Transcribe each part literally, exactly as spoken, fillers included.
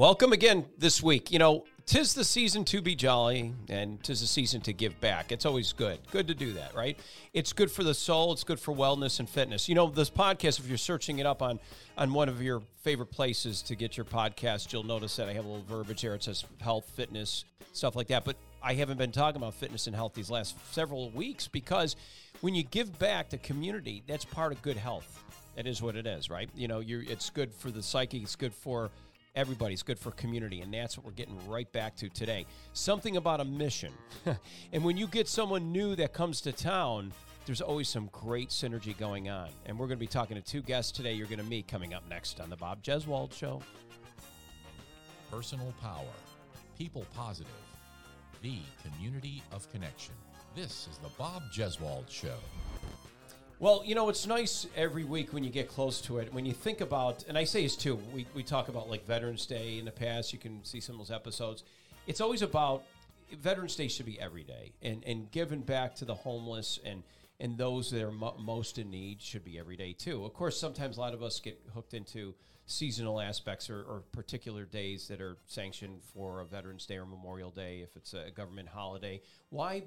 Welcome again this week. You know, tis the season to be jolly, and tis the season to give back. It's always good. Good to do that, right? It's good for the soul. It's good for wellness and fitness. You know, this podcast, if you're searching it up on, on one of your favorite places to get your podcast, you'll notice that I have a little verbiage here. It says health, fitness, stuff like that. But I haven't been talking about fitness and health these last several weeks because when you give back to community, that's part of good health. That is what it is, right? You know, you're, it's good for the psyche. It's good for everybody's good for community, and that's what we're getting right back to today. Something about a mission. And when you get someone new that comes to town, there's always some great synergy going on. And we're going to be talking to two guests today you're going to meet coming up next on the Bob Jeswald Show. Personal power. People positive. The community of connection. This is the Bob Jeswald Show. Well, you know, it's nice every week when you get close to it. When you think about, and I say this too, we, we talk about like Veterans Day in the past. You can see some of those episodes. It's always about Veterans Day should be every day. And and giving back to the homeless and, and those that are mo- most in need should be every day too. Of course, sometimes a lot of us get hooked into seasonal aspects or, or particular days that are sanctioned for a Veterans Day or Memorial Day if it's a government holiday. Why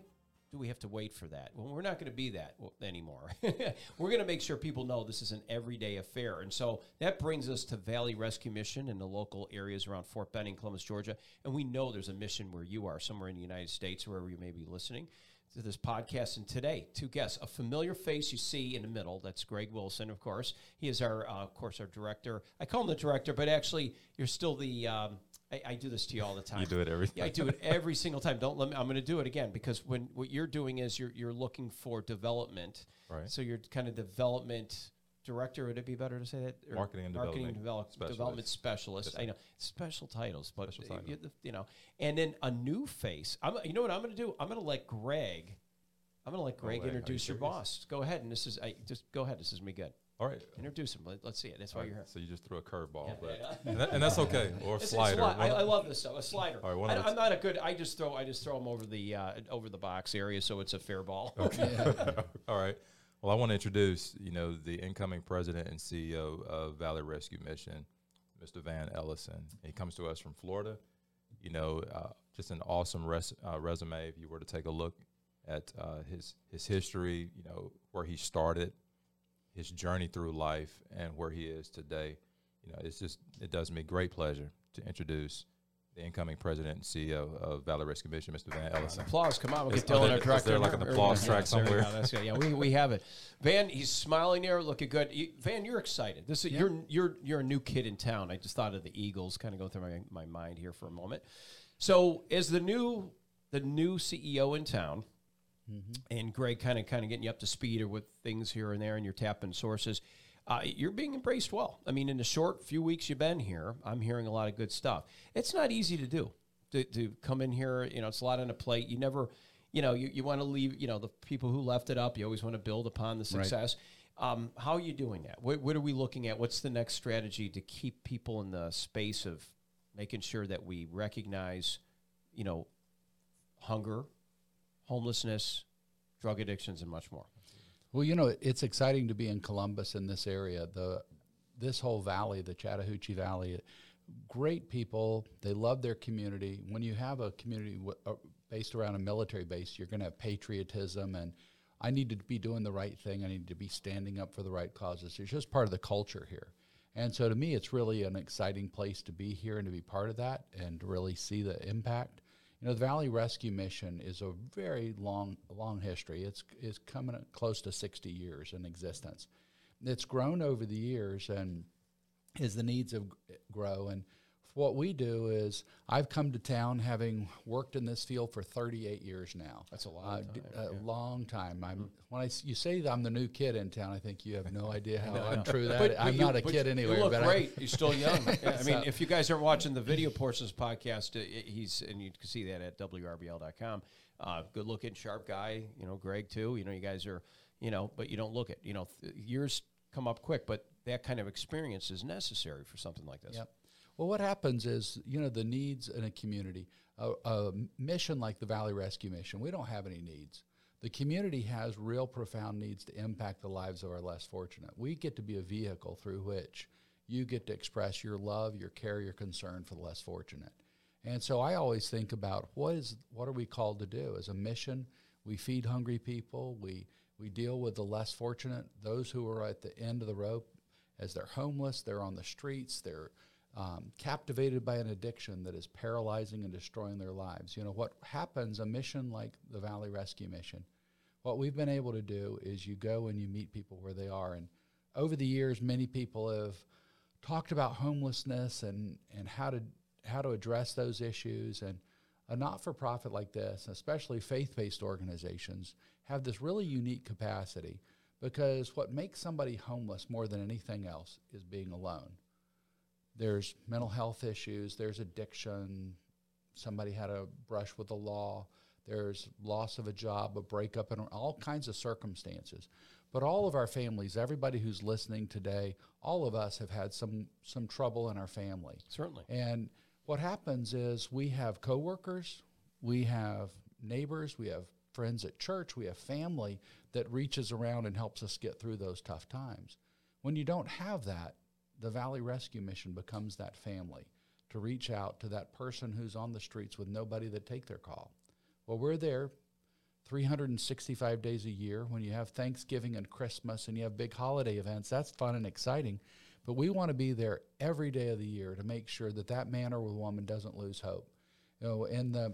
do we have to wait for that? Well, we're not going to be that anymore. We're going to make sure people know this is an everyday affair. And so that brings us to Valley Rescue Mission and the local areas around Fort Benning, Columbus, Georgia. And we know there's a mission where you are, somewhere in the United States, wherever you may be listening to this podcast. And today, two guests, a familiar face you see in the middle. That's Greg Wilson, of course. He is our, uh, of course, our director. I call him the director, but actually you're still the... Um, I, I do this to you all the time. You do it every time. Yeah, I do it every single time. Don't let me, I'm going to do it again because when what you're doing is you're you're looking for development. Right. So you're kind of development director. Would it be better to say that? Or marketing and marketing development, develop, specialist. development specialist. Specialist. I know special titles, but special title. you, you know. And then a new face. I'm. You know what I'm going to do? I'm going to let Greg. I'm going to let Greg oh, introduce you your boss. Go ahead, and this is. I just go ahead. This is me. Good. All right. Introduce him. Let, let's see it. That's why right. you're here. So you just threw a curveball. Yeah, but yeah. and, that, and that's okay. Or a slider. A sli- I, I love this stuff. A slider. All right, I, I'm not a good I just throw I just throw them over the uh, over the box area so it's a fair ball. Okay. All right. Well, I want to introduce, you know, the incoming president and C E O of Valley Rescue Mission, Mister Vann Ellison. He comes to us from Florida. You know, uh, just an awesome res- uh, resume if you were to take a look at uh, his his history, you know, where he started, his journey through life, and where he is today. You know, it's just, it does me great pleasure to introduce the incoming president and C E O of Valley Rescue Mission, Mister Vann Ellison. Uh, applause, come on, we'll is, get Dylan, our director. Is there like an applause track somewhere? No, that's good. Yeah, we, we have it. Vann, he's smiling there, looking good. You, Vann, you're excited. This is, yeah. You're you're you're a new kid in town. I just thought of the Eagles kind of go through my, my mind here for a moment. So as the new the new C E O in town, mm-hmm. and Greg kind of kind of getting you up to speed or with things here and there, and you're tapping sources, uh, you're being embraced well. I mean, in the short few weeks you've been here, I'm hearing a lot of good stuff. It's not easy to do, to, to come in here. You know, it's a lot on a plate. You never, you know, you, you want to leave, you know, the people who left it up, you always want to build upon the success. Right. Um, how are you doing that? What, what are we looking at? What's the next strategy to keep people in the space of making sure that we recognize, you know, hunger, homelessness, drug addictions, and much more? Well, you know, it's exciting to be in Columbus in this area. The this whole valley, the Chattahoochee Valley, great people. They love their community. When you have a community w- uh, based around a military base, you're going to have patriotism, and I need to be doing the right thing. I need to be standing up for the right causes. It's just part of the culture here. And so to me, it's really an exciting place to be here and to be part of that and to really see the impact. You know, the Valley Rescue Mission is a very long, long history. It's it's coming at close to sixty years in existence. It's grown over the years, and as the needs of grow. And what we do is, I've come to town having worked in this field for thirty-eight years now. That's a long uh, time. A yeah. long time. I'm, mm-hmm. When I, you say that I'm the new kid in town, I think you have no idea how no, untrue no. that but, is. But I'm you, not a kid you anyway. You look but great. I'm You're still young. Yeah, I mean, so. If you guys aren't watching the video portions podcast, uh, he's and you can see that at W R B L dot com. Uh, good-looking, sharp guy. You know, Greg, too. You know, you guys are, you know, but you don't look it. You know, th- years come up quick, but that kind of experience is necessary for something like this. Yep. Well, what happens is, you know, the needs in a community, a, a mission like the Valley Rescue Mission, we don't have any needs. The community has real profound needs to impact the lives of our less fortunate. We get to be a vehicle through which you get to express your love, your care, your concern for the less fortunate. And so I always think about what is what are we called to do as a mission? We feed hungry people. We we deal with the less fortunate, those who are at the end of the rope, as they're homeless, they're on the streets, they're um, captivated by an addiction that is paralyzing and destroying their lives. You know what happens? A mission like the Valley Rescue Mission, what we've been able to do is you go and you meet people where they are. And over the years, many people have talked about homelessness and and how to how to address those issues. And a not-for-profit like this, especially faith-based organizations, have this really unique capacity, because what makes somebody homeless more than anything else is being alone. There's mental health issues, there's addiction, somebody had a brush with the law, there's loss of a job, a breakup, and all kinds of circumstances. But all of our families, everybody who's listening today, all of us have had some some trouble in our family. Certainly. And what happens is we have coworkers, we have neighbors, we have friends at church, we have family that reaches around and helps us get through those tough times. When you don't have that, the Valley Rescue Mission becomes that family to reach out to that person who's on the streets with nobody that take their call. Well, we're there three hundred sixty-five days a year. When you have Thanksgiving and Christmas and you have big holiday events, that's fun and exciting. But we want to be there every day of the year to make sure that that man or woman doesn't lose hope. You know, in the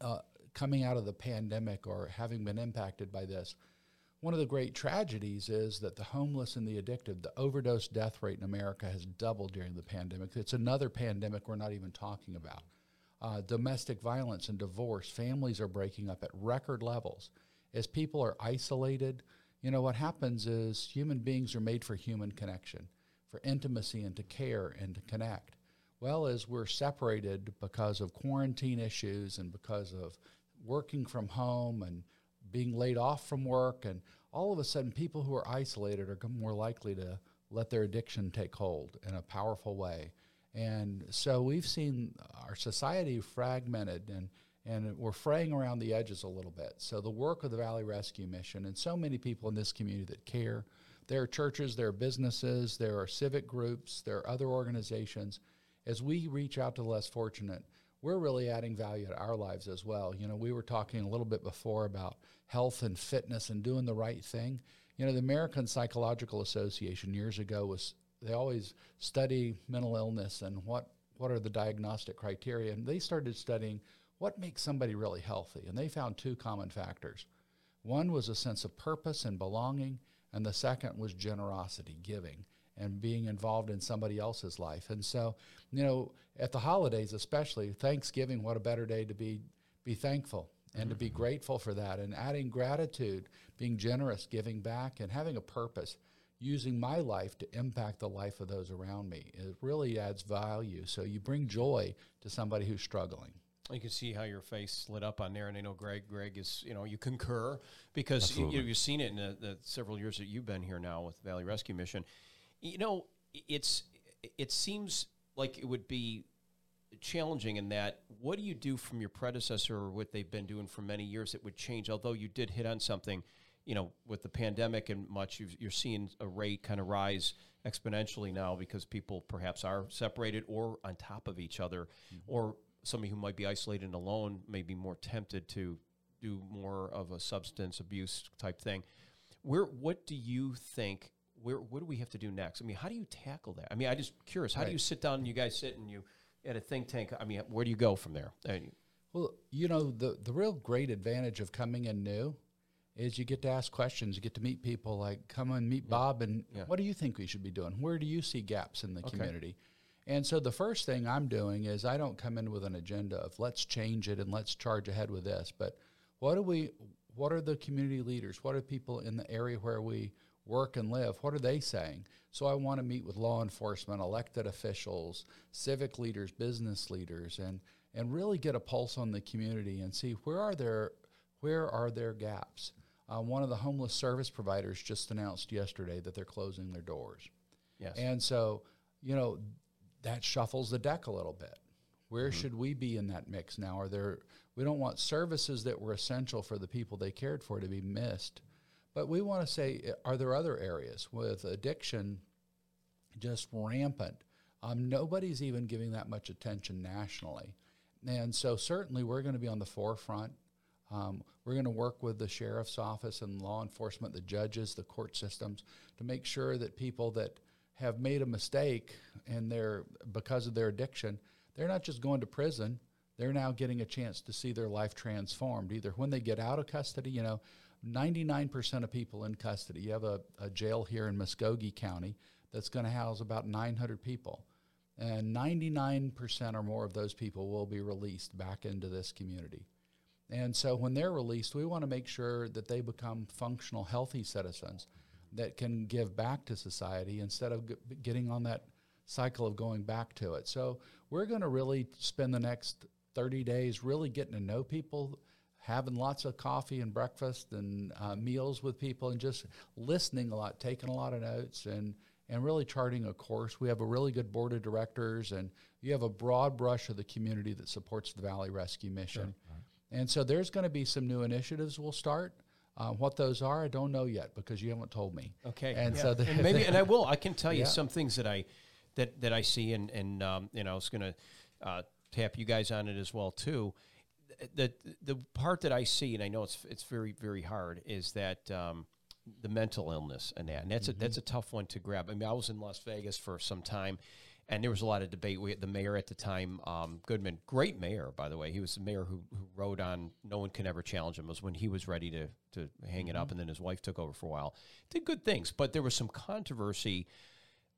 uh, coming out of the pandemic or having been impacted by this, one of the great tragedies is that the homeless and the addicted, the overdose death rate in America has doubled during the pandemic. It's another pandemic we're not even talking about. Uh, domestic violence and divorce, families are breaking up at record levels. As people are isolated, you know, what happens is human beings are made for human connection, for intimacy and to care and to connect. Well, as we're separated because of quarantine issues and because of working from home and being laid off from work, and all of a sudden people who are isolated are more likely to let their addiction take hold in a powerful way. And so we've seen our society fragmented, and, and we're fraying around the edges a little bit. So the work of the Valley Rescue Mission and so many people in this community that care, there are churches, there are businesses, there are civic groups, there are other organizations. As we reach out to the less fortunate, we're really adding value to our lives as well. You know, we were talking a little bit before about health and fitness and doing the right thing. You know, the American Psychological Association years ago was they always study mental illness and what, what are the diagnostic criteria. And they started studying what makes somebody really healthy. And they found two common factors. One was a sense of purpose and belonging, and the second was generosity, giving, and being involved in somebody else's life. And so, you know, at the holidays especially, Thanksgiving, what a better day to be be thankful and mm-hmm. to be grateful for that. And adding gratitude, being generous, giving back, and having a purpose, using my life to impact the life of those around me. It really adds value. So you bring joy to somebody who's struggling. You can see how your face lit up on there. And I know Greg, Greg is, you know, you concur because you, you've seen it in the, the several years that you've been here now with Valley Rescue Mission. You know, it's, it seems like it would be challenging in that what do you do from your predecessor or what they've been doing for many years that would change, although you did hit on something. You know, with the pandemic and much, you've, you're seeing a rate kind of rise exponentially now because people perhaps are separated or on top of each other, mm-hmm. or somebody who might be isolated and alone may be more tempted to do more of a substance abuse type thing. Where, what do you think, where, what do we have to do next? I mean, how do you tackle that? I mean, I'm just curious. How right. do you sit down and you guys sit and you at a think tank? I mean, where do you go from there? Well, you know, the, the real great advantage of coming in new is you get to ask questions, you get to meet people like, come and meet yeah. Bob, and yeah. what do you think we should be doing? Where do you see gaps in the okay. community? And so the first thing I'm doing is I don't come in with an agenda of let's change it and let's charge ahead with this, but what do we? What are the community leaders? What are people in the area where we work and live? What are they saying? So I want to meet with law enforcement, elected officials, civic leaders, business leaders, and, and really get a pulse on the community and see where are there, where are their gaps. Uh, one of the homeless service providers just announced yesterday that they're closing their doors. Yes. And so, you know, that shuffles the deck a little bit. Where mm-hmm. should we be in that mix now? Are there, we don't want services that were essential for the people they cared for to be missed. But we want to say, are there other areas with addiction? just rampant. Um, nobody's even giving that much attention nationally. And so certainly we're going to be on the forefront. Um, we're going to work with the sheriff's office and law enforcement, the judges, the court systems, to make sure that people that have made a mistake and they're, because of their addiction, they're not just going to prison. They're now getting a chance to see their life transformed, either when they get out of custody. You know, ninety-nine percent of people in custody, you have a, a jail here in Muscogee County that's going to house about nine hundred people. And ninety-nine percent or more of those people will be released back into this community. And so when they're released, we want to make sure that they become functional, healthy citizens that can give back to society instead of g- getting on that cycle of going back to it. So we're going to really spend the next thirty days really getting to know people, having lots of coffee and breakfast and uh, meals with people, and just listening a lot, taking a lot of notes, and and really charting a course. We have a really good board of directors, and you have a broad brush of the community that supports the Valley Rescue Mission. Sure. And so there's going to be some new initiatives we'll start. Uh, what those are, I don't know yet because you haven't told me. Okay. And yeah. so the, and maybe, and I will. I can tell you yeah. some things that I that, that I see, and and um, you know, I was going to uh, tap you guys on it as well too. The, the the part that I see, and I know it's it's very very hard, is that um, the mental illness and that, and that's mm-hmm. a that's a tough one to grab. I mean, I was in Las Vegas for some time. And there was a lot of debate. We had the mayor at the time, um, Goodman, great mayor, by the way. He was the mayor who, who rode on No One Can Ever Challenge Him. It was when he was ready to, to hang it mm-hmm. up, and then his wife took over for a while. Did good things, but there was some controversy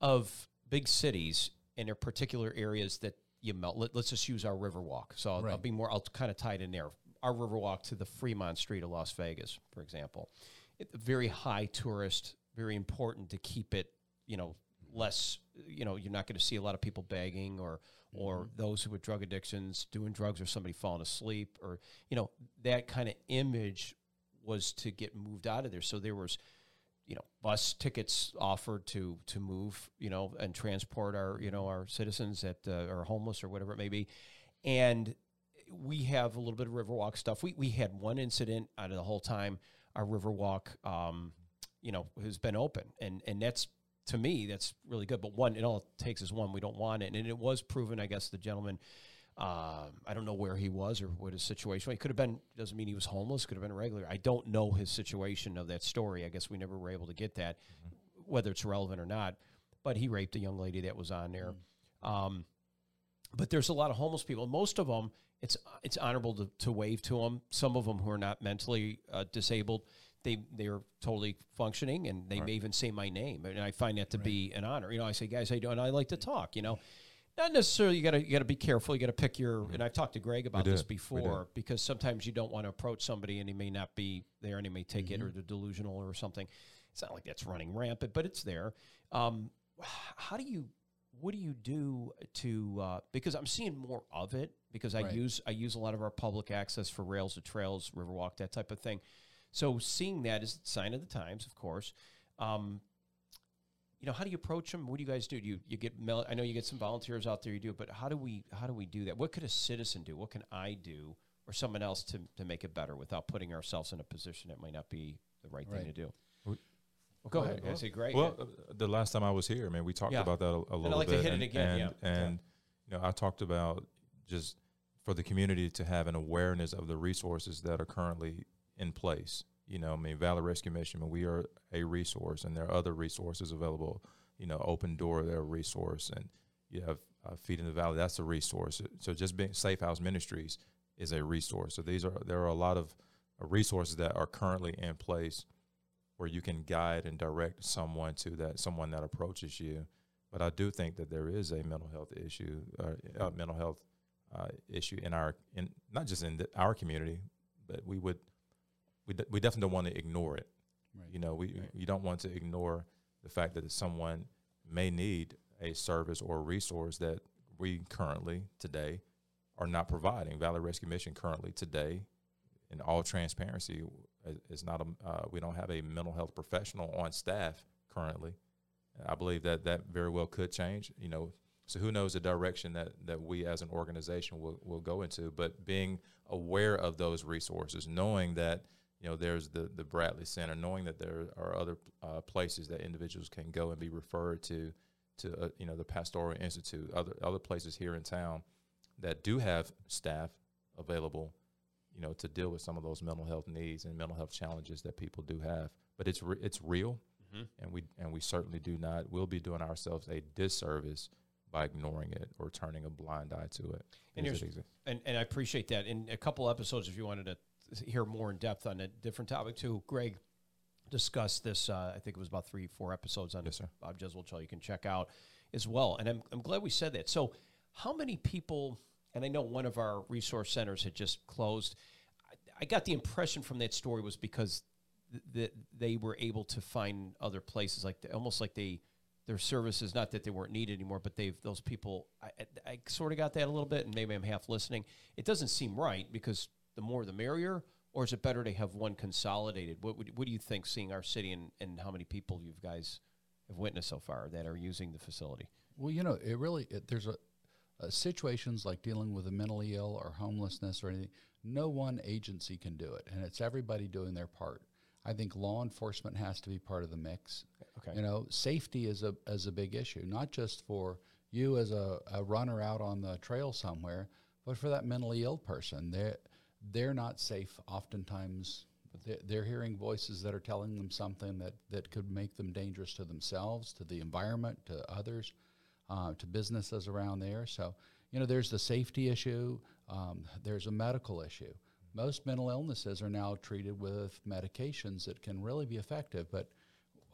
of big cities in their particular areas that you melt. Let, let's just use our Riverwalk. So I'll, right. I'll be more, I'll kind of tie it in there. Our Riverwalk to the Fremont Street of Las Vegas, for example. It, very high tourist, very important to keep it, you know, less, you know, you're not going to see a lot of people begging or or mm-hmm. those with drug addictions doing drugs, or somebody falling asleep, or, you know, that kind of image was to get moved out of there. So there was, you know, bus tickets offered to to move, you know, and transport our, you know, our citizens that uh, are homeless or whatever it may be. And we have a little bit of Riverwalk stuff. We, we had one incident out of the whole time our Riverwalk, um, you know, has been open. And, and that's, to me, that's really good. But one, it all it takes is one. We don't want it. And it was proven, I guess, the gentleman, uh, I don't know where he was or what his situation was. He could have been, doesn't mean he was homeless, could have been a regular. I don't know his situation of that story. I guess we never were able to get that, mm-hmm. whether it's relevant or not. But he raped a young lady that was on there. Mm-hmm. Um, but there's a lot of homeless people. Most of them, it's it's honorable to, to wave to them. Some of them who are not mentally uh, disabled, They they are totally functioning, and they right. may even say my name, and I find that to right. be an honor. You know, I say, guys, how you doing? I like to talk. You know, not necessarily. You gotta you gotta be careful. You gotta pick your. And I've talked to Greg about this before, because sometimes you don't want to approach somebody, and he may not be there, and he may take mm-hmm. it, or they're delusional or something. It's not like that's running rampant, but it's there. Um, how do you? What do you do to? Uh, because I'm seeing more of it. Because I right. use I use a lot of our public access for rails to trails, Riverwalk, that type of thing. So seeing that is a sign of the times, of course. Um, you know, how do you approach them? What do you guys do? Do you, you get? Mel- I know you get some volunteers out there. You do, but how do we? How do we do that? What could a citizen do? What can I do, or someone else to to make it better without putting ourselves in a position that might not be the right, right. thing to do? We, well, go, go ahead. That's well, great. Well, uh, the last time I was here, I mean, we talked yeah. about that a, a little bit. I like bit. to hit and, it again. And, yeah. and yeah. you know, I talked about just for the community to have an awareness of the resources that are currently in place. You know, I mean, Valley Rescue Mission, we are a resource, and there are other resources available. You know, Open Door, they're a resource, and you have uh, Feed in the Valley, that's a resource. So just being Safe House Ministries is a resource. So these are, there are a lot of uh, resources that are currently in place where you can guide and direct someone to that, someone that approaches you. But I do think that there is a mental health issue, uh, a mental health uh, issue in our, in not just in the, our community, but we would, We d- we definitely don't want to ignore it. Right. You know, we right. you don't want to ignore the fact that someone may need a service or a resource that we currently today are not providing. Valley Rescue Mission currently today, in all transparency, is not a uh, we don't have a mental health professional on staff currently. I believe that that very well could change. You know, so who knows the direction that, that we as an organization will will go into? But being aware of those resources, knowing that. You know, there's the, the Bradley Center, knowing that there are other uh, places that individuals can go and be referred to to uh, you know, the Pastoral Institute, other other places here in town that do have staff available, you know, to deal with some of those mental health needs and mental health challenges that people do have. But it's re- it's real, mm-hmm. and we and we certainly do not. We'll be doing ourselves a disservice by ignoring it or turning a blind eye to it. And it and, and I appreciate that. In a couple episodes, if you wanted to hear more in depth on a different topic too, Greg discussed this. Uh, I think it was about three, four episodes on yes, Bob Jeswald show. You can check out as well. And I'm I'm glad we said that. So, how many people? And I know one of our resource centers had just closed. I, I got the impression from that story was because th- that they were able to find other places, like the, almost like they their services. Not that they weren't needed anymore, but they've those people. I, I, I sort of got that a little bit, and maybe I'm half listening. It doesn't seem right because the more the merrier, or is it better to have one consolidated? What would, what do you think? Seeing our city and, and how many people you guys have witnessed so far that are using the facility. Well, you know, it really it, there's a. Uh, situations like dealing with the mentally ill or homelessness or anything, no one agency can do it, and it's everybody doing their part. I think law enforcement has to be part of the mix. Okay. You know, safety is a is a big issue, not just for you as a, a runner out on the trail somewhere, but for that mentally ill person. They're, they're not safe oftentimes. They're, they're hearing voices that are telling them something that, that could make them dangerous to themselves, to the environment, to others. Uh, to businesses around there. So, you know, there's the safety issue. Um, there's a medical issue. Most mental illnesses are now treated with medications that can really be effective. But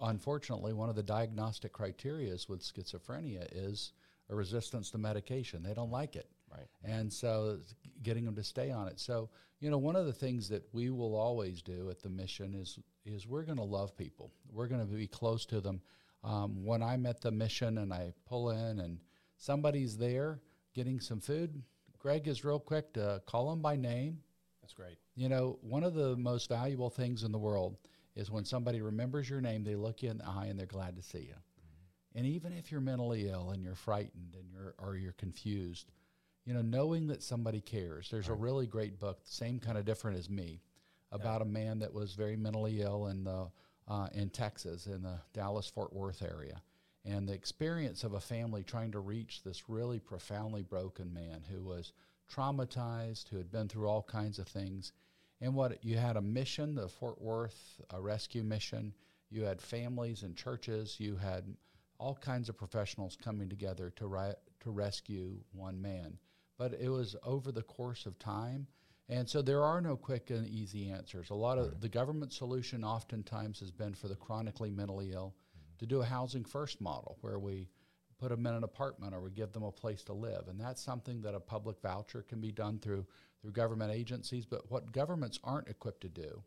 unfortunately, one of the diagnostic criteria with schizophrenia is a resistance to medication. They don't like it. Right. And so getting them to stay on it. So, you know, one of the things that we will always do at the mission is, is we're going to love people. We're going to be close to them. Um, when I'm at the mission and I pull in and somebody's there getting some food, Greg is real quick to call them by name. That's great. You know, one of the most valuable things in the world is when somebody remembers your name, they look you in the eye and they're glad to see you. Mm-hmm. And even if you're mentally ill and you're frightened and you're or you're confused, you know, knowing that somebody cares. There's right. a really great book, Same Kind of Different as Me, about yeah. a man that was very mentally ill and the Uh, in Texas, in the Dallas-Fort Worth area. And the experience of a family trying to reach this really profoundly broken man who was traumatized, who had been through all kinds of things. And what you had a mission, the Fort Worth uh, Rescue Mission. You had families and churches. You had all kinds of professionals coming together to ri- to rescue one man. But it was over the course of time. And so there are no quick and easy answers. A lot of the government solution oftentimes has been for the chronically mentally ill to do a housing first model where we put them in an apartment or we give them a place to live. And that's something that a public voucher can be done through through government agencies. But what governments aren't equipped to do,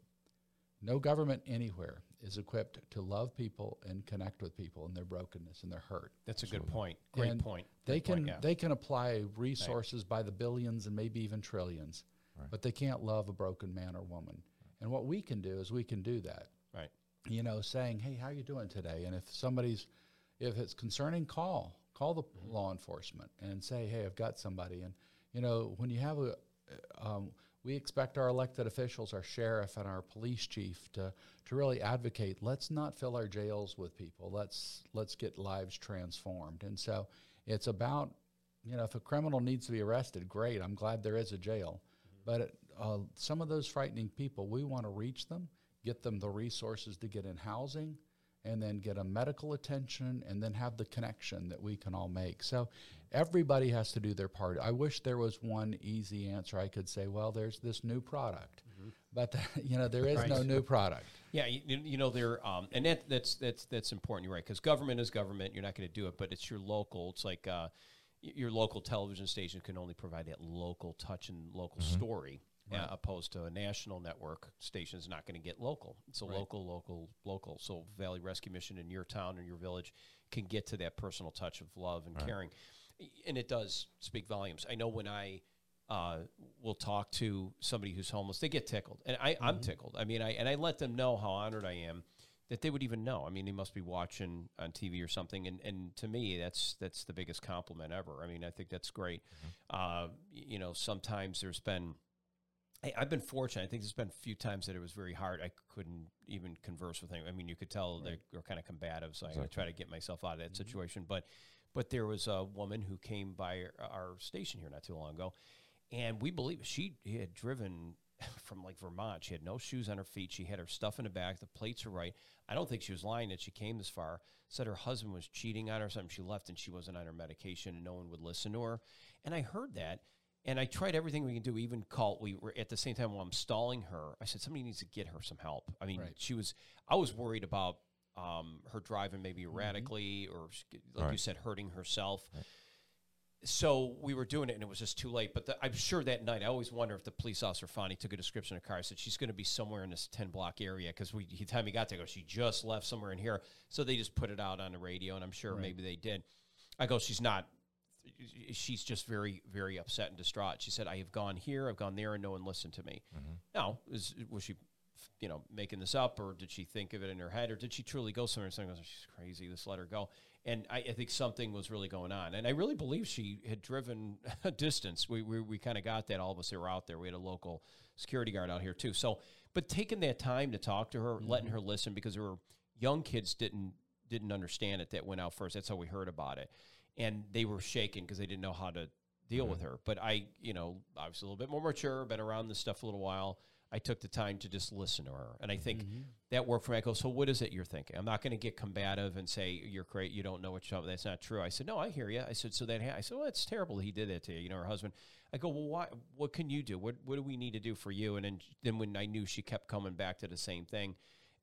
no government anywhere is equipped to love people and connect with people and their brokenness and their hurt. That's a Absolutely. Good point. Great and point. They Great can point, yeah. they can apply resources right. by the billions and maybe even trillions. Right. But they can't love a broken man or woman. Right. And what we can do is we can do that. Right. You know, saying, hey, how you doing today? And if somebody's, if it's concerning, call. Call the mm-hmm. law enforcement and say, hey, I've got somebody. And, you know, when you have a, um, we expect our elected officials, our sheriff and our police chief to, to really advocate. Let's not fill our jails with people. Let's, let's get lives transformed. And so it's about, you know, if a criminal needs to be arrested, great. I'm glad there is a jail. But uh, some of those frightening people, we want to reach them, get them the resources to get in housing, and then get a medical attention, and then have the connection that we can all make. So everybody has to do their part. I wish there was one easy answer. I could say, well, there's this new product. Mm-hmm. But, the, you know, there is right. no new product. Yeah, you, you know, there, um, and that, that's, that's, that's important. You're right, because government is government. You're not going to do it, but it's your local. It's like uh, – your local television station can only provide that local touch and local mm-hmm. story, right. uh, opposed to a national network station is not going to get local. It's a right. local, local, local. So Valley Rescue Mission in your town and your village can get to that personal touch of love and right. caring, and it does speak volumes. I know when I uh, will talk to somebody who's homeless, they get tickled, and I, mm-hmm. I'm tickled. I mean, I and I let them know how honored I am that they would even know. I mean, they must be watching on T V or something. And, and to me, that's that's the biggest compliment ever. I mean, I think that's great. Mm-hmm. Uh, you know, sometimes there's been Hey, I've been fortunate. I think there's been a few times that it was very hard. I couldn't even converse with anyone. I mean, you could tell right. they're kind of combative, so exactly. I try to get myself out of that mm-hmm. situation. But but there was a woman who came by our station here not too long ago, and we believe she had driven from like Vermont. She had no shoes on her feet. She had her stuff in the back. The plates are right. I don't think she was lying that she came this far. Said her husband was cheating on her or something. She left and she wasn't on her medication, and no one would listen to her. And I heard that. And I tried everything we can do, even call. We were at the same time while I'm stalling her. I said, somebody needs to get her some help. I mean, right. she was, I was worried about um, her driving maybe erratically mm-hmm. or, like right. you said, hurting herself. Right. So we were doing it, and it was just too late. But the, I'm sure that night, I always wonder if the police officer finally took a description of the car. I said, she's going to be somewhere in this ten block area because by the time he got there, I go, she just left somewhere in here. So they just put it out on the radio, and I'm sure right. maybe they did. I go, she's not. She's just very, very upset and distraught. She said, I have gone here, I've gone there, and no one listened to me. Mm-hmm. Now, is, was she, you know, making this up, or did she think of it in her head, or did she truly go somewhere and someone goes, she's crazy, let's let her go? And I, I think something was really going on. And I really believe she had driven a distance. We we, we kind of got that, all of us that were out there. We had a local security guard out here, too. So, but taking that time to talk to her, mm-hmm. letting her listen, because her young kids didn't, didn't understand it that went out first. That's how we heard about it. And they were shaken because they didn't know how to deal mm-hmm. with her. But I, you know, obviously a little bit more mature, been around this stuff a little while. I took the time to just listen to her. And I think mm-hmm. that worked for me. I go, so what is it you're thinking? I'm not going to get combative and say, you're great, you don't know what you're talking about. That's not true. I said, no, I hear you. I said, so that, ha-. I said, well, it's terrible he did that to you, you know, her husband. I go, well, why, what can you do? What what do we need to do for you? And then, then when I knew she kept coming back to the same thing,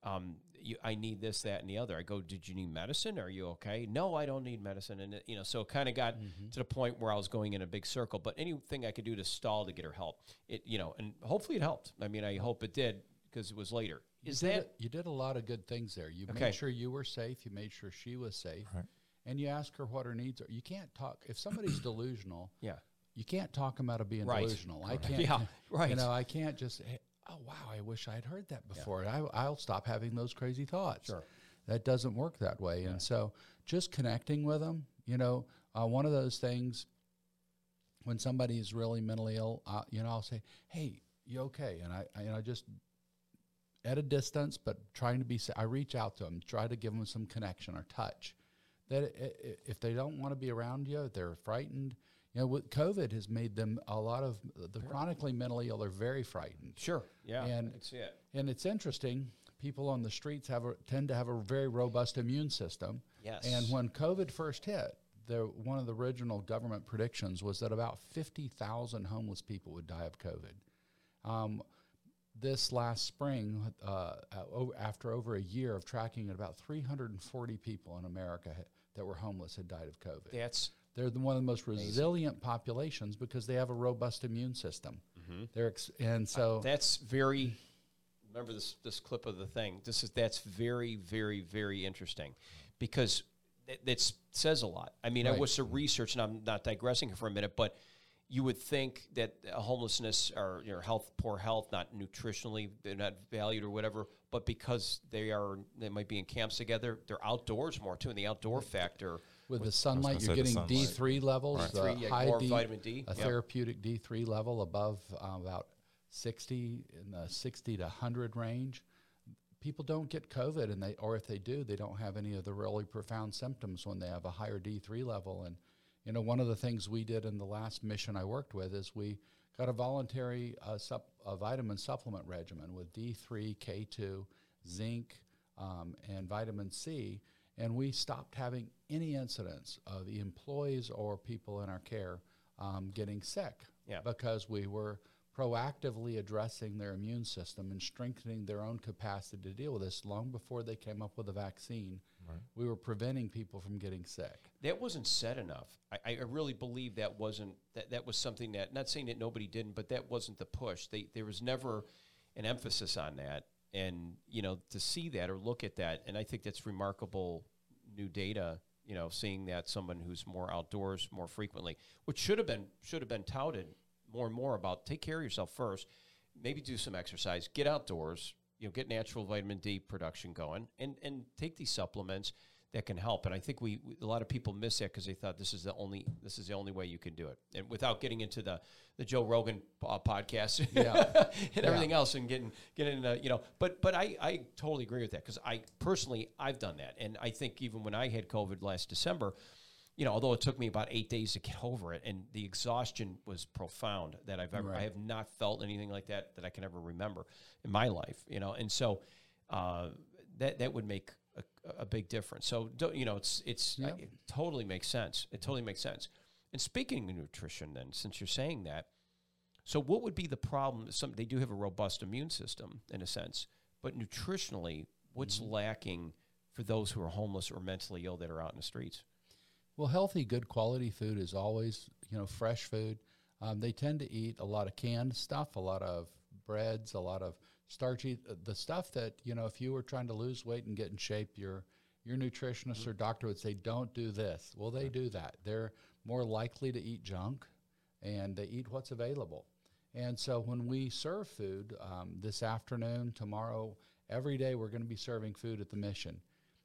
Um, you, I need this, that, and the other. I go, did you need medicine? Are you okay? No, I don't need medicine. And, you know, so it kind of got mm-hmm. to the point where I was going in a big circle, but anything I could do to stall to get her help, it, you know, and hopefully it helped. I mean, I hope it did because it was later. Is you that? Did, you did a lot of good things there. You okay. made sure you were safe. You made sure she was safe. Right. And you asked her what her needs are. You can't talk. If somebody's delusional, yeah, you can't talk them out of being right. delusional. Correct. I can't, yeah, right. you know, I can't just... oh, wow, I wish I had heard that before. Yeah. I, I'll stop having those crazy thoughts. Sure. That doesn't work that way. Yeah. And so just connecting with them, you know, uh, one of those things when somebody is really mentally ill, uh, you know, I'll say, hey, you okay? And I, I, you know, just at a distance, but trying to be, I reach out to them, try to give them some connection or touch. That it, it, if they don't want to be around you, they're frightened. You know, with COVID has made them a lot of the chronically mentally ill are very frightened. Sure, yeah, and it's it. And it's interesting. People on the streets have a, tend to have a very robust immune system. Yes. And when COVID first hit, the one of the original government predictions was that about fifty thousand homeless people would die of COVID. Um, this last spring, uh, after over a year of tracking it, about three hundred and forty people in America that were homeless had died of COVID. That's They're the, one of the most resilient populations because they have a robust immune system. Mm-hmm. They're ex- and so uh, that's very. Remember this this clip of the thing. This is that's very very very interesting, because that th- says a lot. I mean, right. I was to research, and I'm not digressing for a minute, but you would think that homelessness or your health, poor health, not nutritionally, they're not valued or whatever, but because they are, they might be in camps together, they're outdoors more too, and the outdoor factor. With the sunlight, you're getting sunlight. D three levels, right. the D three, yeah, high more D, vitamin D, a yep. therapeutic D three level above um, about sixty, in the sixty to one hundred range. People don't get COVID, and they, or if they do, they don't have any of the really profound symptoms when they have a higher D three level. And you know, one of the things we did in the last mission I worked with is we got a voluntary uh, sup, a vitamin supplement regimen with D three, K two, zinc, um, and vitamin C, and we stopped having any incidents of the employees or people in our care um, getting sick yeah. because we were proactively addressing their immune system and strengthening their own capacity to deal with this long before they came up with a vaccine. Right. We were preventing people from getting sick. That wasn't said enough. I, I really believe that wasn't, that, that was something that, not saying that nobody didn't, but that wasn't the push. They, there was never an emphasis on that. And, you know, to see that or look at that, and I think that's remarkable new data, you know, seeing that someone who's more outdoors more frequently, which should have been, should have been touted more and more about take care of yourself first, maybe do some exercise, get outdoors, you know, get natural vitamin D production going, and, and take these supplements. that can help. And I think we, we a lot of people miss it because they thought this is the only this is the only way you can do it. And without getting into the the Joe Rogan uh, podcast yeah. and yeah. everything else, and getting getting uh, you know, but but I I totally agree with that, because I personally I've done that, and I think even when I had COVID last December, you know, although it took me about eight days to get over it, and the exhaustion was profound that I've ever, right. I have not felt anything like that that I can ever remember in my life, you know. And so uh, that that would make a, a big difference. So, don't, you know, it's it's yep. I, it totally makes sense. It totally makes sense. And speaking of nutrition then, since you're saying that, so what would be the problem? Some, they do have a robust immune system in a sense, but nutritionally, what's mm-hmm. lacking for those who are homeless or mentally ill that are out in the streets? Well, healthy, good quality food is always, you know, fresh food. Um, they tend to eat a lot of canned stuff, a lot of breads, a lot of starchy, the stuff that, you know, if you were trying to lose weight and get in shape, your your nutritionist mm-hmm. or doctor would say, don't do this. Well, they do that. They're more likely to eat junk, and they eat what's available. And so when we serve food um, this afternoon, tomorrow, every day, we're going to be serving food at the mission.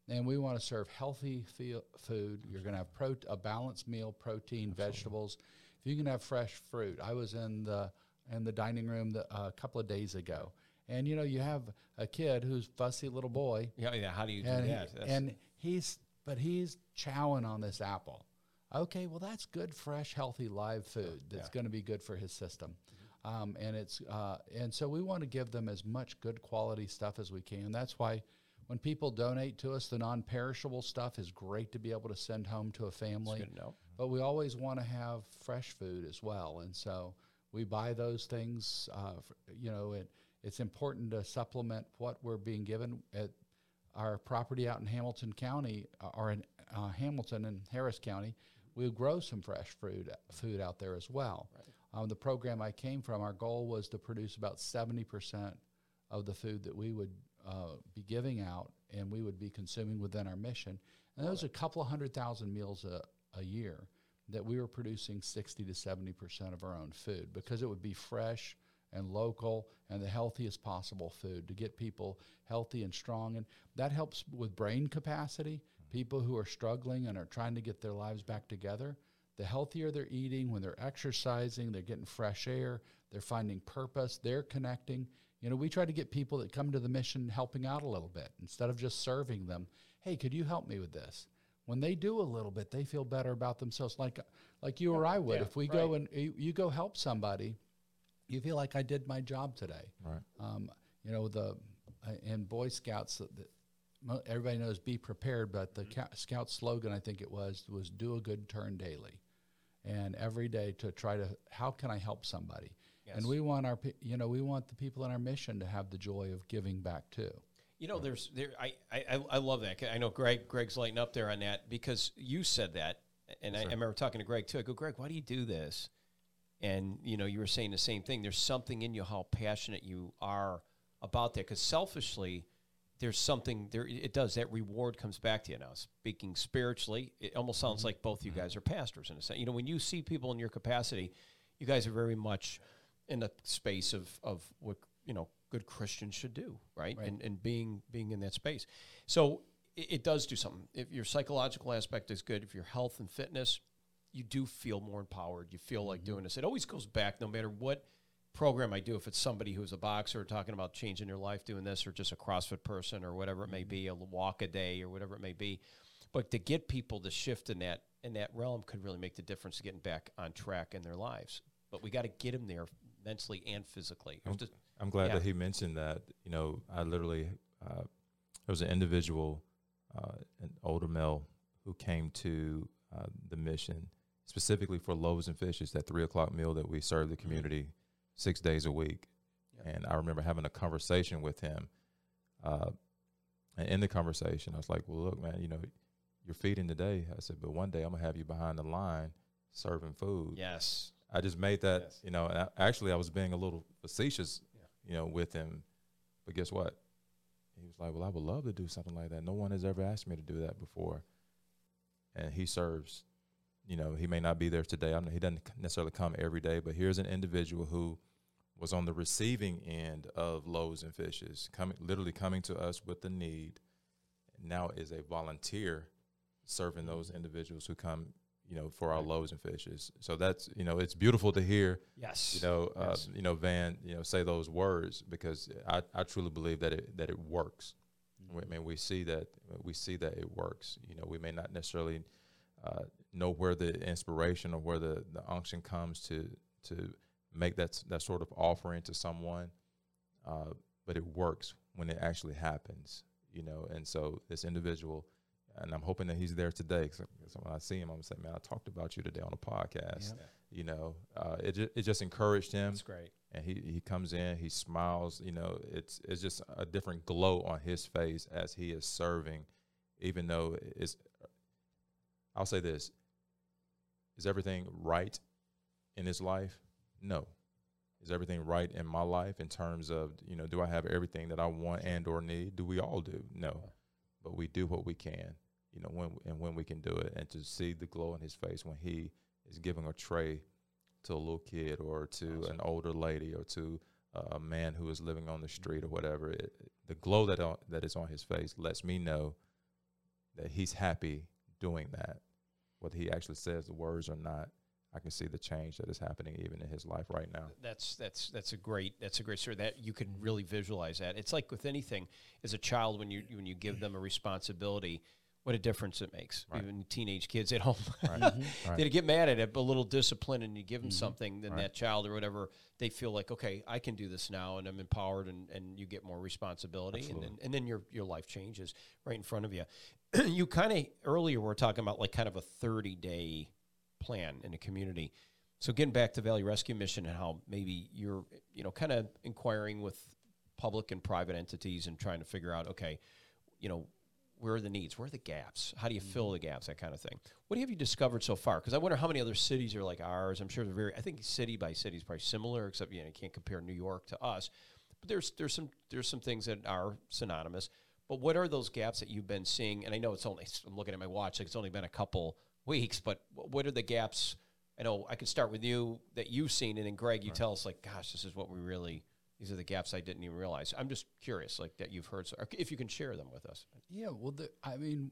And we want to serve healthy feel, food. You're going to have pro- a balanced meal, protein, Absolutely. Vegetables. If you can have fresh fruit. I was in the in the dining room the, uh, a couple of days ago. And, you know, you have a kid who's fussy little boy. Yeah, yeah. How do you do that? He, that's and he's, but he's chowing on this apple. Okay, well, that's good, fresh, healthy, live food that's yeah. going to be good for his system. Mm-hmm. Um, and it's uh, and so we want to give them as much good quality stuff as we can. That's why when people donate to us, the non-perishable stuff is great to be able to send home to a family. That's good to know. But we always want to have fresh food as well. And so we buy those things. Uh, for, you know, it, it's important to supplement what we're being given. At our property out in Hamilton County, uh, or in uh, Hamilton and Harris County, we grow some fresh food, food out there as well. Right. Um, the program I came from, our goal was to produce about seventy percent of the food that we would Uh, be giving out, and we would be consuming within our mission. And those are a couple hundred thousand meals a, a year that we were producing sixty to seventy percent of our own food, because it would be fresh and local and the healthiest possible food to get people healthy and strong. And that helps with brain capacity. People who are struggling and are trying to get their lives back together, the healthier they're eating, when they're exercising, they're getting fresh air, they're finding purpose, they're connecting. You know, we try to get people that come to the mission helping out a little bit instead of just serving them. Hey, could you help me with this? When they do a little bit, they feel better about themselves, like like you or I would. Yeah, if we right. go and you, you go help somebody, you feel like I did my job today. Right. Um, you know, the uh, and Boy Scouts, uh, the, everybody knows be prepared, but the mm-hmm. ca- Scout slogan, I think it was, was do a good turn daily. And every day to try to, how can I help somebody? Yes. And we want our, you know, we want the people in our mission to have the joy of giving back too. You know, there's there. I I, I love that. I know Greg. Greg's lighting up there on that, because you said that, and sure. I, I remember talking to Greg too. I go, Greg, why do you do this? And you know, you were saying the same thing. There's something in you, how passionate you are about that. Because selfishly, there's something there. It does, that reward comes back to you. Now, speaking spiritually, it almost sounds mm-hmm. like both you guys are pastors in a sense. You know, when you see people in your capacity, you guys are very much in the space of, of what, you know, good Christians should do, right? right. And and being being in that space. So it, it does do something. If your psychological aspect is good, if your health and fitness, you do feel more empowered. You feel like mm-hmm. doing this. It always goes back, no matter what program I do, if it's somebody who's a boxer talking about changing your life doing this, or just a CrossFit person or whatever it may mm-hmm. be, a walk a day or whatever it may be. But to get people to shift in that, in that realm could really make the difference to getting back on track in their lives. But we got to get them there mentally and physically. I'm, just, I'm glad yeah. that he mentioned that. You know, I literally, uh, there was an individual, uh, an older male who came to uh, the mission specifically for loaves and fishes, that three o'clock meal that we serve the community mm-hmm. six days a week. Yep. And I remember having a conversation with him. Uh, and in the conversation, I was like, well, look, man, you know, you're feeding today. I said, but one day I'm going to have you behind the line serving food. Yes. I just made that, yes. you know, and I, actually I was being a little facetious, yeah. you know, with him. But guess what? He was like, well, I would love to do something like that. No one has ever asked me to do that before. And he serves, you know, he may not be there today. I mean, he doesn't necessarily come every day, but here's an individual who was on the receiving end of loaves and fishes, coming, literally coming to us with the need, now is a volunteer serving those individuals who come, you know, for our loaves and fishes. So that's, you know, it's beautiful to hear, yes, you know, uh, yes. you know, Vann, you know, say those words, because I, I truly believe that it, that it works. Mm-hmm. I mean, we see that, we see that it works. You know, we may not necessarily uh, know where the inspiration or where the, the unction comes to, to make that, that sort of offering to someone. Uh, but it works when it actually happens, you know? And so this individual, and I'm hoping that he's there today, because when I see him, I'm going to say, man, I talked about you today on a podcast. Yep. You know, uh, it, ju- it just encouraged him. That's great. And he, he comes in, he smiles, you know, it's, it's just a different glow on his face as he is serving, even though it's, I'll say this, is everything right in his life? No. Is everything right in my life in terms of, you know, do I have everything that I want and or need? Do we all do? No. But we do what we can, you know, when and when we can do it. And to see the glow in his face when he is giving a tray to a little kid or to awesome. an older lady or to a man who is living on the street or whatever, it, the glow that on, that is on his face lets me know that he's happy doing that. Whether he actually says the words or not, I can see the change that is happening even in his life right now. That's that's that's a great that's a great story. That you can really visualize that. It's like with anything, as a child, when you when you give them a responsibility, what a difference it makes. Right. Even teenage kids at home, right. mm-hmm. right. they get mad at it, but a little discipline, and you give them mm-hmm. something, then right. that child or whatever, they feel like, okay, I can do this now, and I'm empowered, and, and you get more responsibility, Absolutely. and then, and then your your life changes right in front of you. You kind of earlier we were talking about like kind of a thirty day plan in a community. So getting back to Valley Rescue Mission and how maybe you're, you know, kind of inquiring with public and private entities and trying to figure out, okay, you know, where are the needs? Where are the gaps? How do you mm-hmm. fill the gaps? That kind of thing. What have you discovered so far? Because I wonder how many other cities are like ours. I'm sure they're very, I think city by city is probably similar, except, you know, you can't compare New York to us. But there's, there's some, there's some things that are synonymous. But what are those gaps that you've been seeing? And I know it's only, I'm looking at my watch, like it's only been a couple weeks, but what are the gaps? I know I can start with you that you've seen, and then Greg, you right. tell us like, gosh, this is what we really, these are the gaps I didn't even realize. I'm just curious, like that you've heard, so if you can share them with us. Yeah, well, the, I mean,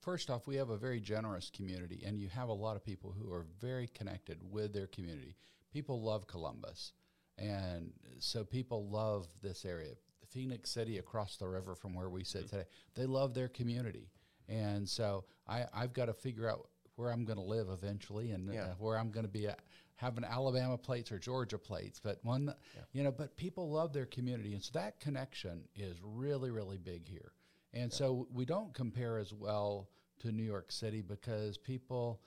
first off, we have a very generous community, and you have a lot of people who are very connected with their community. People love Columbus, and so people love this area. Phoenix City across the river from where we sit mm-hmm. today, they love their community. And so I, I've got to figure out where I'm going to live eventually, and yeah. uh, where I'm going to be at, having Alabama plates or Georgia plates. But one, yeah. you know, but people love their community, and so that connection is really, really big here. And yeah. so we don't compare as well to New York City because people,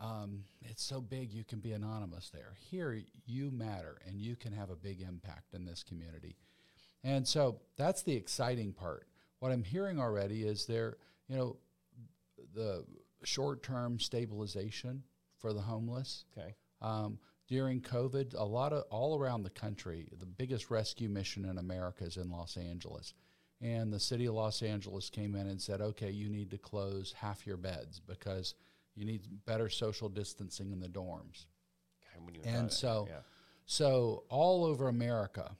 um, it's so big you can be anonymous there. Here you matter, and you can have a big impact in this community. And so that's the exciting part. What I'm hearing already is there. You know, the short-term stabilization for the homeless. Okay. Um, during COVID, a lot of all around the country, the biggest rescue mission in America is in Los Angeles. And the city of Los Angeles came in and said, okay, you need to close half your beds because you need better social distancing in the dorms. God, and so, yeah. so all over America,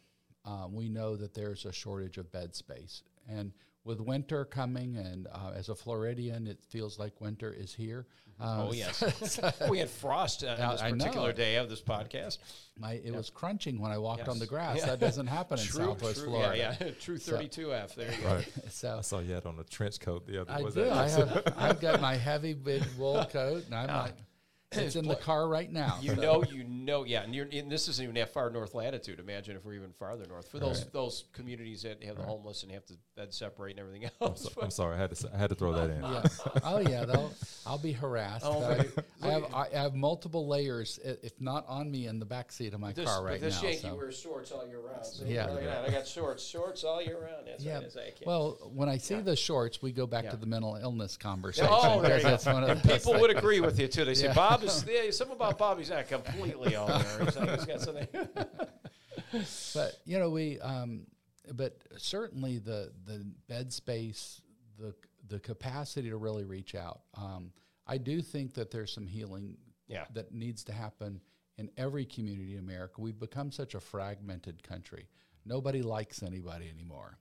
um, we know that there's a shortage of bed space. And with winter coming, and uh, as a Floridian, it feels like winter is here. Uh, oh, yes. We had frost uh, on this particular day of this podcast. My, it yeah. was crunching when I walked yes. on the grass. Yeah. That doesn't happen in true, Southwest true, Florida. Yeah, yeah. True thirty-two F. So, there you go. Right. So, I saw you had on a trench coat the other day. I was do. That I have, I've got my heavy, big wool coat, and I'm uh, like, it's in the car right now. You so. know, you know, yeah. And, you're, and this isn't even that far north latitude. Imagine if we're even farther north. For those right. those communities that have right. the homeless and have to bed separate and everything else. I'm, so, I'm sorry, I had to I had to throw that in. Yeah. Oh yeah, I'll be harassed. Oh, I, I have I have multiple layers, if not on me, in the backseat of my this, car right this now. This Yankee so. wears shorts all year round. So yeah, look at that. I got shorts, shorts all year round. That's yeah. Right. Like, well, when I see yeah. the shorts, we go back yeah. to the mental illness conversation. Oh, there you go. That's one of and people would agree with you too. They say, yeah. Bob. Is, yeah, something about Bobby's not completely on there. He's, like, he's got something. But you know, we, um, but certainly the the bed space, the the capacity to really reach out. Um, I do think that there's some healing yeah. that needs to happen in every community in America. We've become such a fragmented country. Nobody likes anybody anymore,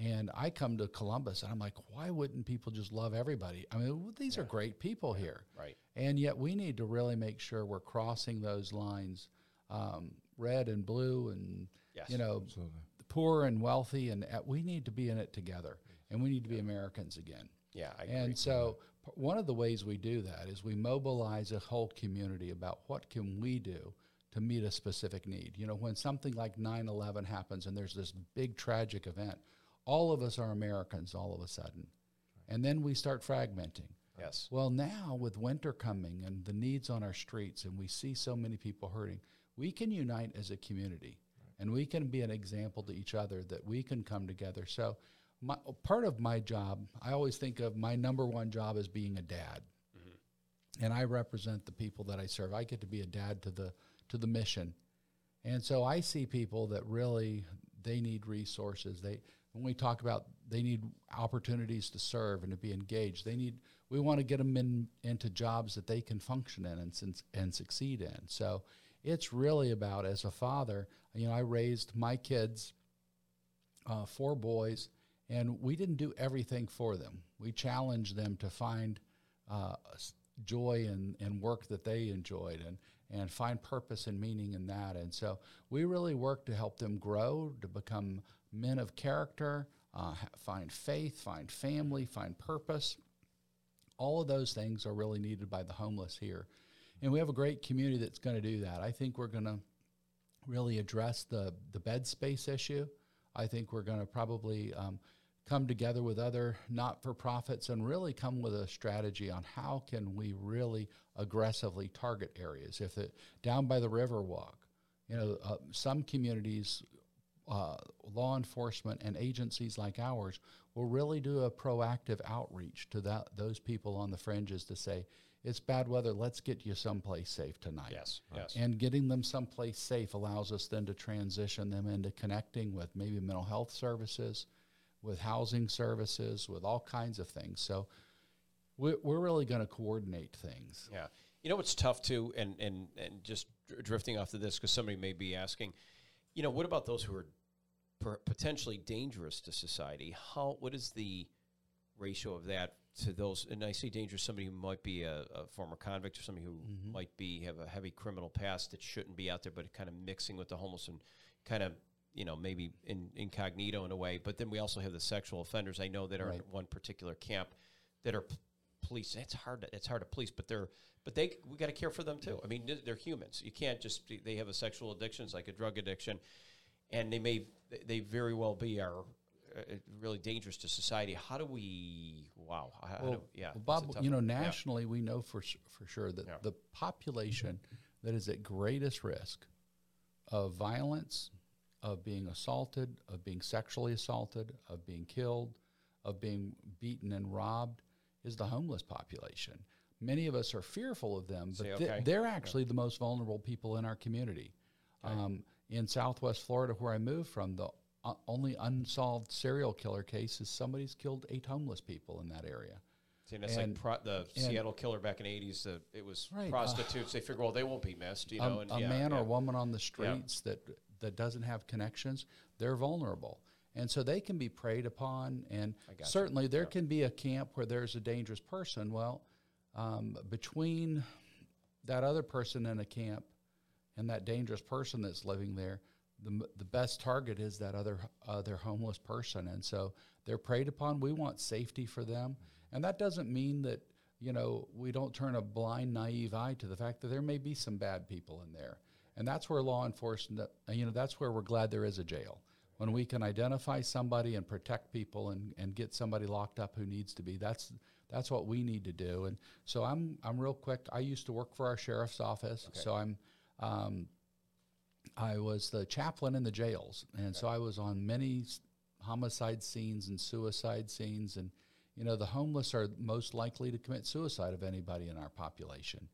And I come to Columbus, and I'm like, why wouldn't people just love everybody? I mean, these yeah. are great people yeah. here. Right. And yet we need to really make sure we're crossing those lines, um, red and blue and, yes. you know, absolutely. Poor and wealthy. And at, we need to be in it together, and we need to be yeah. Americans again. Yeah, I agree. And so p- one of the ways we do that is we mobilize a whole community about what can we do to meet a specific need. You know, when something like nine eleven happens and there's this big tragic event, all of us are Americans all of a sudden. And then we start fragmenting. Yes. Well, now with winter coming and the needs on our streets, and we see so many people hurting, we can unite as a community. Right. And we can be an example to each other that we can come together. So my, part of my job, I always think of my number one job as being a dad. Mm-hmm. And I represent the people that I serve. I get to be a dad to the to the mission. And so I see people that really, they need resources. They When we talk about they need opportunities to serve and to be engaged, they need. We want to get them in, into jobs that they can function in and and succeed in. So it's really about, as a father, you know, I raised my kids, uh, four boys, and we didn't do everything for them. We challenged them to find uh, joy in, in work that they enjoyed, and and find purpose and meaning in that. And so we really worked to help them grow, to become men of character, uh, find faith, find family, find purpose. All of those things are really needed by the homeless here. And we have a great community that's going to do that. I think we're going to really address the, the bed space issue. I think we're going to probably um, come together with other not-for-profits and really come with a strategy on how can we really aggressively target areas. If it, down by the river walk, you know, uh, some communities, Uh, law enforcement and agencies like ours will really do a proactive outreach to that those people on the fringes to say, it's bad weather, let's get you someplace safe tonight. Yes, right. yes. And getting them someplace safe allows us then to transition them into connecting with maybe mental health services, with housing services, with all kinds of things. So we're, we're really going to coordinate things. Yeah. You know what's tough too, and, and, and just drifting off of this because somebody may be asking, you know, what about those who are Per potentially dangerous to society? How? What is the ratio of that to those? And I say dangerous, somebody who might be a, a former convict or somebody who mm-hmm. might be have a heavy criminal past that shouldn't be out there, but kind of mixing with the homeless and kind of, you know, maybe in, incognito in a way. But then we also have the sexual offenders I know that are right. in one particular camp that are p- police. It's hard. To, it's hard to police, but they're but they we got to care for them too. I mean, they're humans. You can't just they have a sexual addiction, it's like a drug addiction. And they may, they very well be are uh, really dangerous to society. How do we? Wow. How well, do, yeah. Well, Bob, you know, nationally, yeah. we know for for sure that yeah. the population that is at greatest risk of violence, of being assaulted, of being sexually assaulted, of being killed, of being beaten and robbed, is the homeless population. Many of us are fearful of them, but See, okay. th- they're actually okay. the most vulnerable people in our community. Okay. Um, In Southwest Florida, where I moved from, the uh, only unsolved serial killer case is somebody's killed eight homeless people in that area. See, and that's and, like pro- the and Seattle killer back in the eighties. Uh, it was right, prostitutes. Uh, they figure, well, they won't be missed, you um, know. And a yeah, man yeah. or woman on the streets yeah. that that doesn't have connections, they're vulnerable, and so they can be preyed upon. And certainly, you. there yeah. can be a camp where there's a dangerous person. Well, um, between that other person in a camp and that dangerous person that's living there, the the best target is that other other homeless person, and so they're preyed upon. We want safety for them, and that doesn't mean that you know we don't turn a blind, naive eye to the fact that there may be some bad people in there, and that's where law enforcement, you know, that's where we're glad there is a jail when we can identify somebody and protect people and, and get somebody locked up who needs to be. That's that's what we need to do, and so I'm I'm real quick. I used to work for our sheriff's office, okay. so I'm. Um, I was the chaplain in the jails, and okay. so I was on many s- homicide scenes and suicide scenes, and, you know, the homeless are most likely to commit suicide of anybody in our population.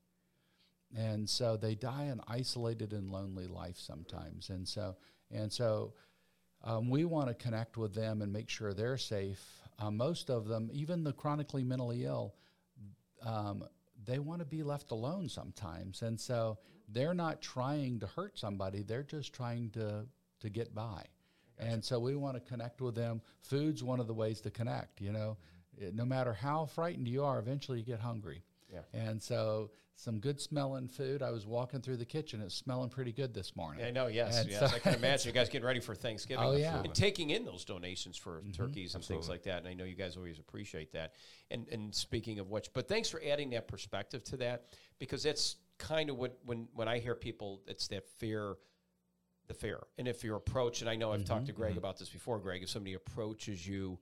And so they die an isolated and lonely life sometimes, and so and so um, we want to connect with them and make sure they're safe. Uh, most of them, even the chronically mentally ill, um, they want to be left alone sometimes, and so they're not trying to hurt somebody. They're just trying to, to get by. Gotcha. And so we want to connect with them. Food's one of the ways to connect, you know. It, no matter how frightened you are, eventually you get hungry. Yeah. And so some good smelling food. I was walking through the kitchen. It's smelling pretty good this morning. Yeah, I know, yes. And yes. So I can imagine you guys getting ready for Thanksgiving. Oh, yeah. And taking in those donations for mm-hmm. turkeys and Absolutely. Things like that. And I know you guys always appreciate that. And and speaking of which, but thanks for adding that perspective to that, because that's kind of what when, when I hear people, it's that fear, the fear. And if your approach, and I know I've mm-hmm. talked to Greg mm-hmm. about this before, Greg, if somebody approaches you,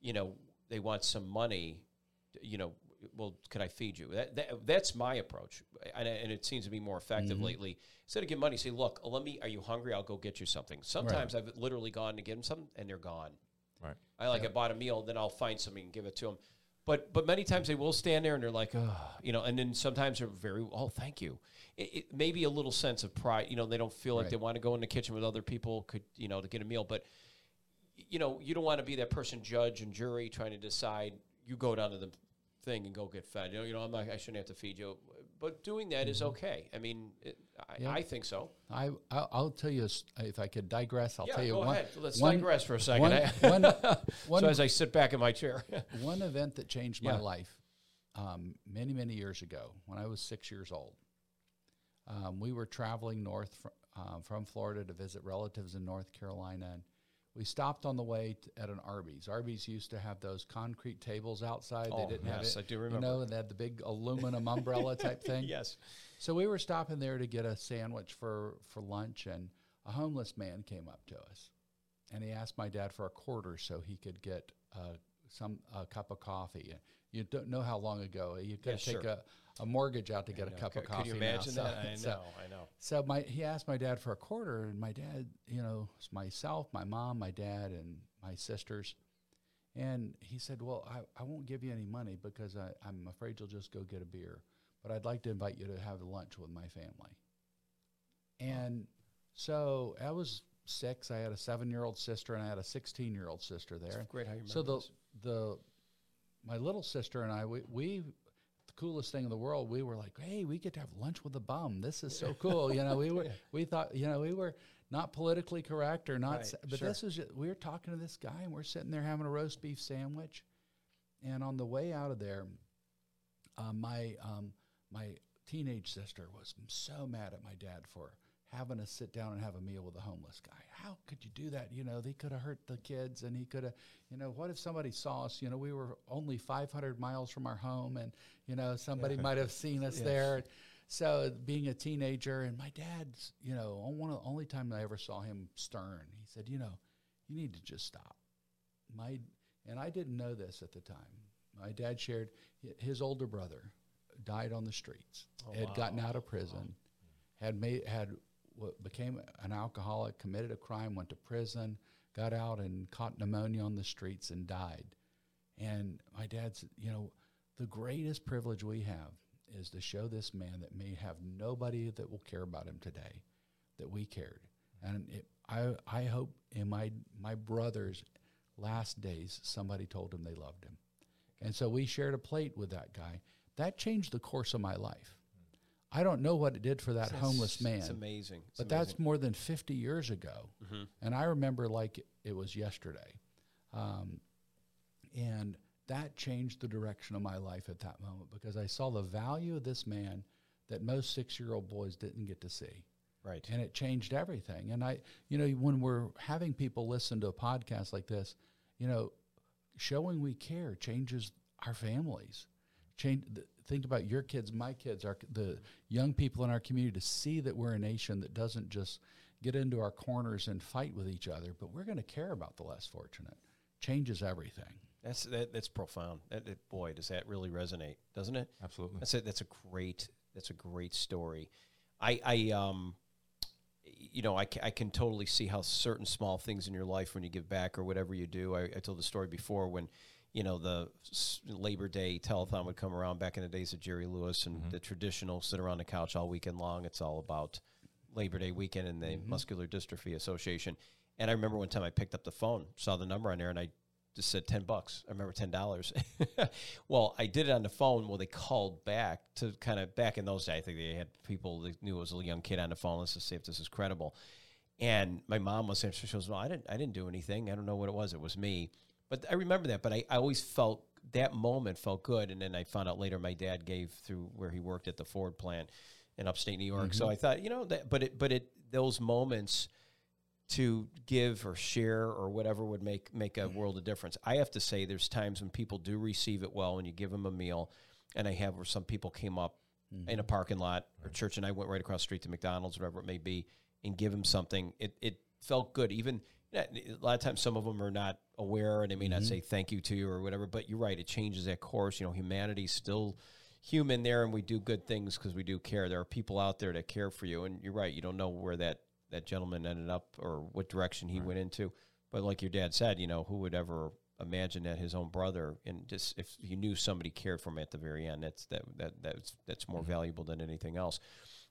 you know, they want some money, you know, well, could I feed you? That, that That's my approach, and, and it seems to be more effective mm-hmm. lately. Instead of giving money, say, look, let me, are you hungry? I'll go get you something. Sometimes right. I've literally gone to get them something, and they're gone. Right. I like, yeah. I bought a meal, then I'll find something and give it to them. But but many times they will stand there, and they're like, oh, you know, and then sometimes they're very, oh, thank you. It, it may be a little sense of pride. You know, they don't feel like right. they want to go in the kitchen with other people, could you know, to get a meal. But, you know, you don't want to be that person, judge and jury, trying to decide. You go down to the thing and go get fed. You know, you know, I'm not, I shouldn't have to feed you. But doing that mm-hmm. is okay. I mean, it, I, yeah. I think so. I, I'll, I'll tell you, a, if I could digress, I'll yeah, tell you one. Yeah, go ahead. Let's one, digress for a second. One, one, one, so as I sit back in my chair. One event that changed my yeah. life um, many, many years ago, when I was six years old, um, we were traveling north fr- uh, from Florida to visit relatives in North Carolina, and we stopped on the way t- at an Arby's. Arby's used to have those concrete tables outside. Oh, they didn't yes, have it. Yes, I do remember. You know, and they had the big aluminum umbrella type thing. Yes. So we were stopping there to get a sandwich for, for lunch, and a homeless man came up to us, and he asked my dad for a quarter so he could get uh, some a cup of coffee. You don't know how long ago. You could yeah, take sure. a, a mortgage out to I get know. a cup C- of coffee. Could you imagine now, that? So, I know, so, I know. So my, he asked my dad for a quarter, and my dad, you know, myself, my mom, my dad, and my sisters. And he said, well, I, I won't give you any money because I, I'm afraid you'll just go get a beer. But I'd like to invite you to have lunch with my family. And so I was six. I had a seven-year-old sister, and I had a sixteen-year-old sister there. That's great how you remember So the this. the... My little sister and I, we, we, the coolest thing in the world, we were like, hey, we get to have lunch with a bum. This is so cool. You know, we were, we thought, you know, we were not politically correct or not, right, sa- but sure. this is, we were talking to this guy, and we're sitting there having a roast beef sandwich. And on the way out of there, uh, my, um, my teenage sister was so mad at my dad for having to sit down and have a meal with a homeless guy. How could you do that? You know, they could have hurt the kids, and he could have, you know, what if somebody saw us? You know, we were only five hundred miles from our home, and, you know, somebody yeah. might have seen us yes. there. So being a teenager, and my dad's, you know, one of the only time I ever saw him stern, he said, you know, you need to just stop. My And I didn't know this at the time. My dad shared his older brother died on the streets, oh, had wow. gotten out of prison, wow. had made, had, became an alcoholic, committed a crime, went to prison, got out and caught pneumonia on the streets and died. And my dad said, you know, the greatest privilege we have is to show this man that may have nobody that will care about him today that we cared. And it, I I hope in my my brother's last days somebody told him they loved him. And so we shared a plate with that guy. That changed the course of my life. I don't know what it did for that that's homeless man. It's amazing. It's but amazing. That's more than fifty years ago. Mm-hmm. And I remember like it, it was yesterday. Um, and that changed the direction of my life at that moment because I saw the value of this man that most six-year-old boys didn't get to see. Right. And it changed everything. And I, you know, when we're having people listen to a podcast like this, you know, showing we care changes our families. Change the, think about your kids, my kids, our the young people in our community, to see that we're a nation that doesn't just get into our corners and fight with each other, but we're going to care about the less fortunate. Changes everything. That's that, that's profound. That, that, boy, does that really resonate, doesn't it? Absolutely. That's a, that's a great that's a great story. I, I um, you know, I, c- I can totally see how certain small things in your life when you give back or whatever you do. I, I told the story before when. You know, the Labor Day telethon would come around back in the days of Jerry Lewis and mm-hmm. the traditional sit around the couch all weekend long. It's all about Labor Day weekend and the mm-hmm. Muscular Dystrophy Association. And I remember one time I picked up the phone, saw the number on there, and I just said ten bucks. I remember ten dollars. Well, I did it on the phone. Well, they called back to kind of back in those days. I think they had people that knew it was a young kid on the phone. Let's just see if this is credible. And my mom was saying, she goes, well, I didn't, I didn't do anything. I don't know what it was. It was me. But I remember that. But I, I always felt that moment felt good. And then I found out later my dad gave through where he worked at the Ford plant in upstate New York. Mm-hmm. So I thought, you know, that, but it, but it, those moments to give or share or whatever would make, make a world of difference. I have to say there's times when people do receive it well, when you give them a meal. And I have where some people came up mm-hmm. in a parking lot or church, and I went right across the street to McDonald's, whatever it may be, and give them something. It, it felt good. Even a lot of times some of them are not aware, and they may mm-hmm. not say thank you to you or whatever, but you're right. It changes that course. You know, humanity's still human there, and we do good things because we do care. There are people out there that care for you, and you're right. You don't know where that, that gentleman ended up or what direction he right. went into. But like your dad said, you know, who would ever imagine that his own brother, and just if you knew somebody cared for him at the very end, that's that that that's that's more mm-hmm. valuable than anything else.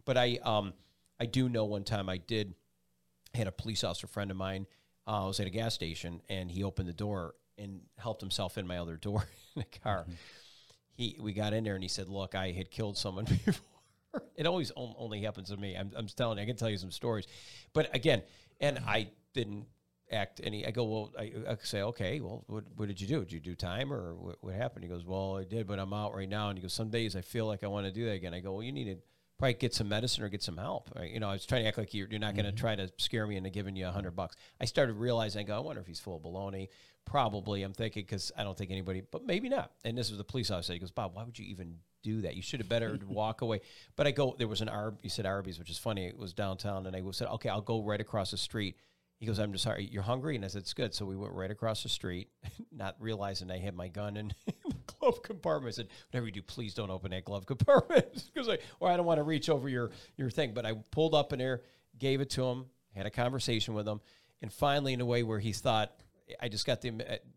But I um I do know one time I did I had a police officer friend of mine. Uh, I was at a gas station, and he opened the door and helped himself in my other door in the car. Mm-hmm. He we got in there, and he said, "Look, I had killed someone before." It always on, only happens to me. I'm I'm telling you, I can tell you some stories, but again, and I didn't. act any I go well I, I say okay well what, what did you do did you do time or what, what happened? He goes, well, I did, but I'm out right now. And he goes, some days I feel like I want to do that again. I go, well, you need to probably get some medicine or get some help, right? You know, I was trying to act like you're, you're not mm-hmm. going to try to scare me into giving you a hundred bucks. I started realizing, I go, I wonder if he's full of baloney. Probably, I'm thinking, because I don't think anybody, but maybe not. And this was the police officer. He goes, Bob, why would you even do that? You should have better walk away. But I go, there was an Arby's, he said Arby's, which is funny, it was downtown, and I said, okay, I'll go right across the street. He goes, I'm just sorry, you're hungry? And I said, it's good. So we went right across the street, not realizing I had my gun in the glove compartment. I said, whatever you do, please don't open that glove compartment. Because I, or I don't want to reach over your, your thing. But I pulled up in there, gave it to him, had a conversation with him. And finally, in a way where he thought, I just got the,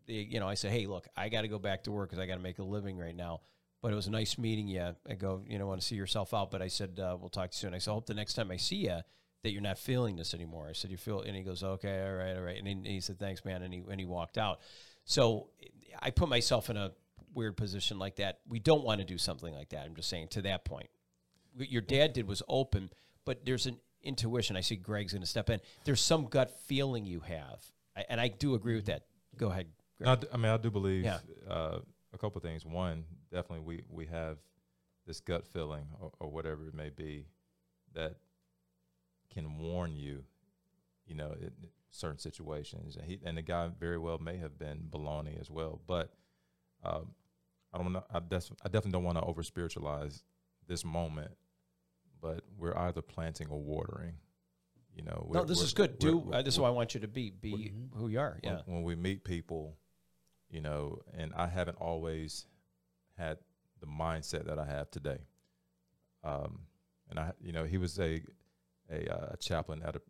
you know, I said, hey, look, I got to go back to work because I got to make a living right now. But it was nice meeting you. I go, you know, want to see yourself out. But I said, uh, we'll talk to you soon. I said, I hope the next time I see you, that you're not feeling this anymore. I said, you feel, and he goes, okay, all right, all right. And he, and he said, thanks, man. And he, and he walked out. So I put myself in a weird position like that. We don't want to do something like that. I'm just saying, to that point, what your dad did was open, but there's an intuition. I see Greg's going to step in. There's some gut feeling you have. I, and I do agree with that. Go ahead, Greg. I, d- I mean, I do believe yeah. uh, a couple of things. One, definitely we, we have this gut feeling or, or whatever it may be that can warn you, you know, in certain situations. And he, and the guy very well may have been baloney as well. But um, I don't know. I, def- I definitely don't want to over spiritualize this moment. But we're either planting or watering. You know. No, this is good. We're, Do we're, uh, this is why I want you to be be who you are. Yeah. When, when we meet people, you know, and I haven't always had the mindset that I have today. Um, and I, you know, he was a. A, uh, a chaplain at a,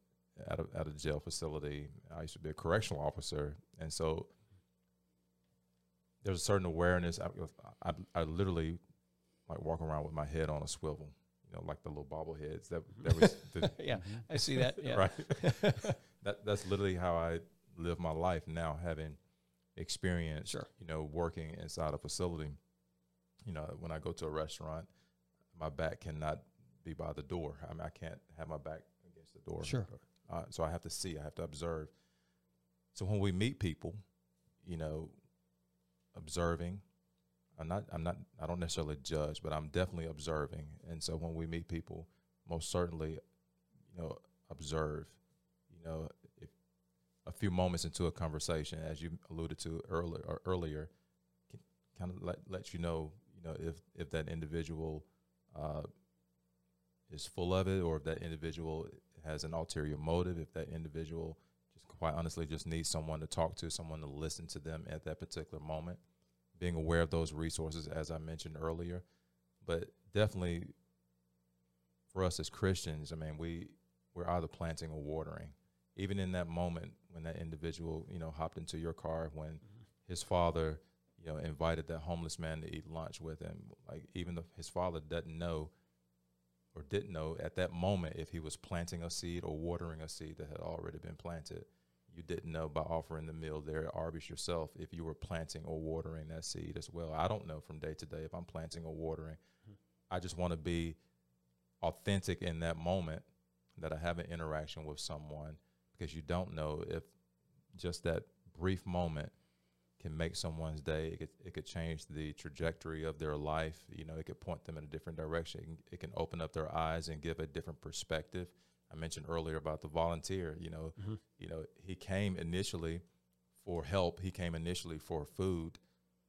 at a at a jail facility. I used to be a correctional officer, and so there's a certain awareness. I, I, I literally like walk around with my head on a swivel, you know, like the little bobbleheads. That, that was the yeah, I see that. Yeah. Right, that that's literally how I live my life now, having experienced, sure. you know, working inside a facility. You know, when I go to a restaurant, my back cannot be by the door. I mean, I can't have my back against the door. Sure. Uh, so I have to see, I have to observe. So when we meet people, you know, observing, I'm not, I'm not, I don't necessarily judge, but I'm definitely observing. And so when we meet people, most certainly, you know, observe, you know, if a few moments into a conversation, as you alluded to earlier, or earlier, can kind of let, let you know, you know, if, if that individual, uh, is full of it, or if that individual has an ulterior motive, if that individual just quite honestly just needs someone to talk to, someone to listen to them at that particular moment, being aware of those resources, as I mentioned earlier. But definitely for us as Christians, I mean, we, we're either planting or watering. Even in that moment when that individual, you know, hopped into your car, when mm-hmm. his father, you know, invited that homeless man to eat lunch with him, like even though his father doesn't know or didn't know at that moment if he was planting a seed or watering a seed that had already been planted. You didn't know by offering the meal there at Arby's yourself if you were planting or watering that seed as well. I don't know from day to day if I'm planting or watering. Mm-hmm. I just want to be authentic in that moment that I have an interaction with someone, because you don't know if just that brief moment can make someone's day. It could, it could change the trajectory of their life. You know, it could point them in a different direction. It can, it can open up their eyes and give a different perspective. I mentioned earlier about the volunteer, you know, mm-hmm. you know, he came initially for help. He came initially for food,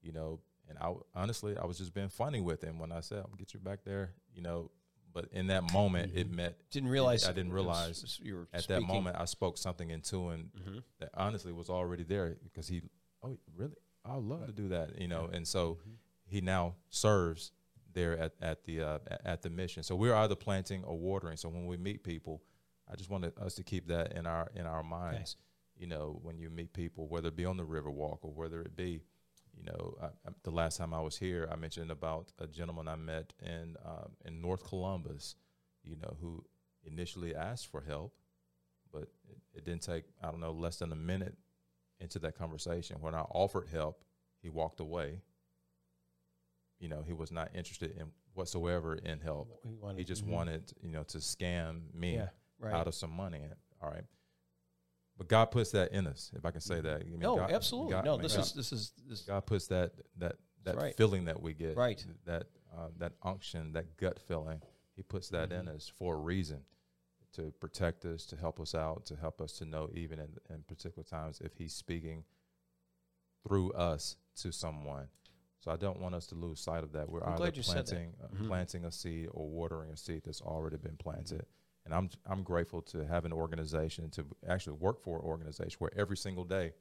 you know, and I, honestly, I was just being funny with him when I said, I'll get you back there, you know, but in that moment mm-hmm. it met, didn't realize, it, I didn't realize was, you were at speaking. That moment. I spoke something into him mm-hmm. that honestly was already there, because he, oh really? I'd love right. to do that, you know? Yeah. And so mm-hmm. he now serves there at, at the, uh, at the mission. So we're either planting or watering. So when we meet people, I just wanted us to keep that in our, in our minds, okay. you know, when you meet people, whether it be on the river walk or whether it be, you know, I, I, the last time I was here, I mentioned about a gentleman I met in, um, in North Columbus, you know, who initially asked for help, but it, it didn't take, I don't know, less than a minute into that conversation. When I offered help, he walked away. You know, he was not interested in whatsoever in help. He, wanted, he just mm-hmm. wanted, you know, to scam me yeah, right. out of some money. All right. But God puts that in us, if I can say that. I mean, no, God, absolutely. God, no, I mean, this God, is, this is, this God puts that, that, that right. feeling that we get, right. that, uh, that unction, that gut feeling, he puts that mm-hmm. in us for a reason, to protect us, to help us out, to help us to know, even in, in particular times, if he's speaking through us to someone. So I don't want us to lose sight of that. We're I'm either planting, uh, mm-hmm. planting a seed or watering a seed that's already been planted. Mm-hmm. And I'm I'm grateful to have an organization, to actually work for an organization where every single day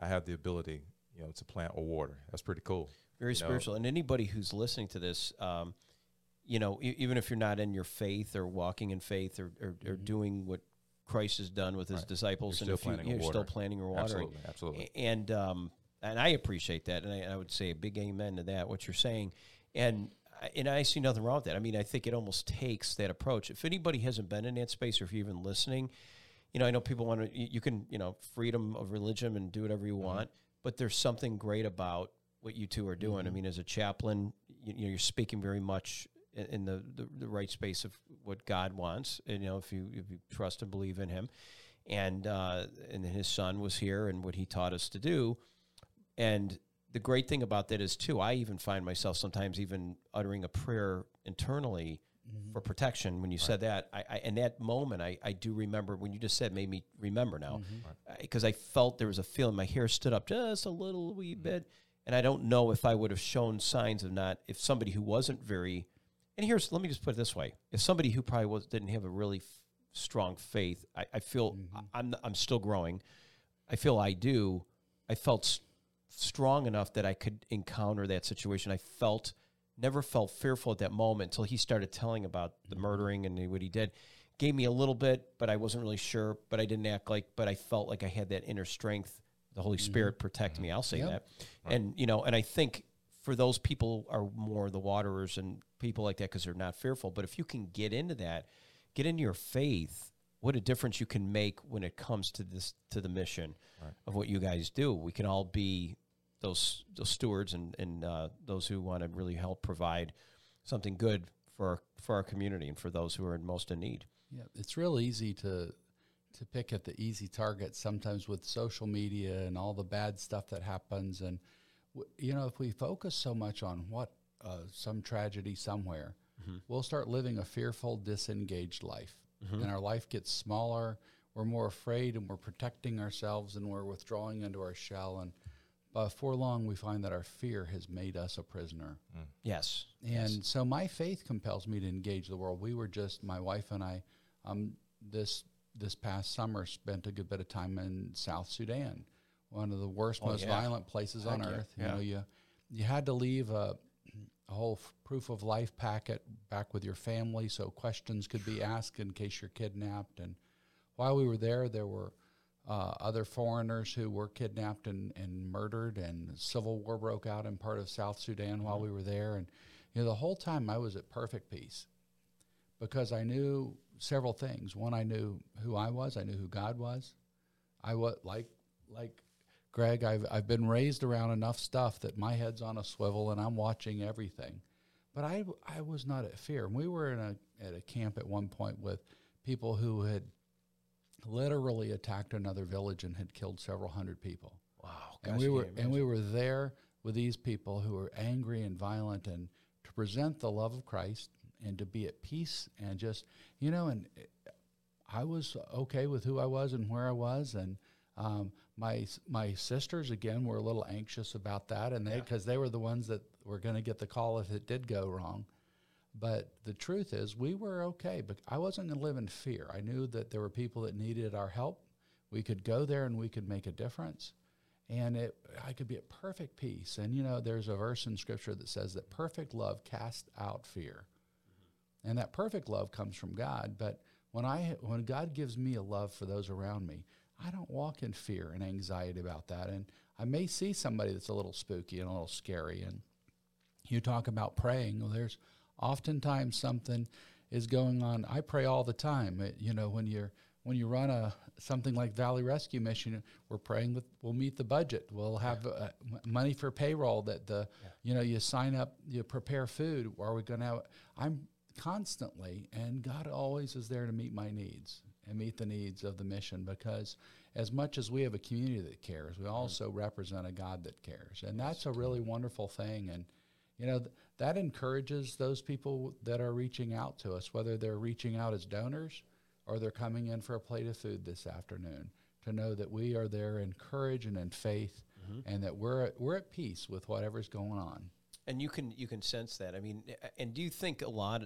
I have the ability, you know, to plant or water. That's pretty cool. Very spiritual. Know? And anybody who's listening to this, um, you know, e- even if you're not in your faith or walking in faith or or, or mm-hmm. doing what Christ has done with his right. disciples, you're and still if you, you're water. still planting or watering, absolutely, absolutely, and um. And I appreciate that, and I, I would say a big amen to that, what you're saying. And, and I see nothing wrong with that. I mean, I think it almost takes that approach. If anybody hasn't been in that space, or if you're even listening, you know, I know people want to, you can, you know, freedom of religion and do whatever you mm-hmm. want, but there's something great about what you two are doing. Mm-hmm. I mean, as a chaplain, you, you know, you're speaking very much in, in the, the, the right space of what God wants, and, you know, if you, if you trust and believe in him. And, uh, and his son was here and what he taught us to do. And the great thing about that is, too, I even find myself sometimes even uttering a prayer internally mm-hmm. for protection. When you right. said that, I, I, in that moment, I, I do remember when you just said, made me remember now, because mm-hmm. right. I felt there was a feeling. My hair stood up just a little wee mm-hmm. bit, and I don't know if I would have shown signs of not, if somebody who wasn't very, and here's, let me just put it this way, if somebody who probably was, didn't have a really f- strong faith, I, I feel, mm-hmm. I, I'm I'm still growing, I feel I do, I felt st- strong enough that I could encounter that situation. I felt, never felt fearful at that moment until he started telling about the murdering and what he did. Gave me a little bit, but I wasn't really sure, but I didn't act like, but I felt like I had that inner strength. The Holy mm-hmm. Spirit protect mm-hmm. me. I'll say yep. that. Right. And, you know, and I think for those people are more the waterers and people like that, because they're not fearful. But if you can get into that, get into your faith, what a difference you can make when it comes to this, to the mission right. of what you guys do. We can all be those those stewards and, and uh, those who want to really help provide something good for our, for our community and for those who are most in need. Yeah, it's real easy to to pick at the easy targets sometimes with social media and all the bad stuff that happens. And, w- you know, if we focus so much on what uh, some tragedy somewhere, mm-hmm. we'll start living a fearful, disengaged life. Mm-hmm. And our life gets smaller. We're more afraid and we're protecting ourselves and we're withdrawing into our shell. And before long, we find that our fear has made us a prisoner. Mm. Yes. And yes. so my faith compels me to engage the world. We were just, my wife and I, um, this this past summer spent a good bit of time in South Sudan, one of the worst, oh, most yeah. violent places Heck on yeah. earth. Yeah. You know, you you had to leave a, a whole f- proof of life packet back with your family so questions could be asked in case you're kidnapped. And while we were there, there were Uh, other foreigners who were kidnapped and, and murdered, and civil war broke out in part of South Sudan mm-hmm. while we were there. And, you know, the whole time I was at perfect peace because I knew several things. One, I knew who I was. I knew who God was. I was like, like Greg, I've, I've been raised around enough stuff that my head's on a swivel and I'm watching everything, but I, I was not at fear. And we were in a, at a camp at one point with people who had literally attacked another village and had killed several hundred people. Wow. Gosh, and we were and we were there with these people who were angry and violent, and to present the love of Christ and to be at peace, and just, you know, and I was okay with who I was and where I was. And um, my my sisters, again, were a little anxious about that, and they because yeah. they were the ones that were going to get the call if it did go wrong. But the truth is, we were okay. But I wasn't going to live in fear. I knew that there were people that needed our help. We could go there and we could make a difference. And it, I could be at perfect peace. And, you know, there's a verse in Scripture that says that perfect love casts out fear. Mm-hmm. And that perfect love comes from God. But when I when God gives me a love for those around me, I don't walk in fear and anxiety about that. And I may see somebody that's a little spooky and a little scary. And you talk about praying. Well, there's oftentimes something is going on. I pray all the time. It, you know, when you're when you run a something like Valley Rescue Mission, we're praying that we'll meet the budget. We'll have yeah. uh, money for payroll. That the yeah. you know you sign up, you prepare food. Are we going to have? I'm constantly, and God always is there to meet my needs and meet the needs of the mission, because as much as we have a community that cares, we also mm-hmm. represent a God that cares, and that's a really wonderful thing. And you know, th- that encourages those people that are reaching out to us, whether they're reaching out as donors or they're coming in for a plate of food this afternoon, to know that we are there in courage and in faith, mm-hmm. and that we're at, we're at peace with whatever's going on. And you can you can sense that. I mean, and do you think a lot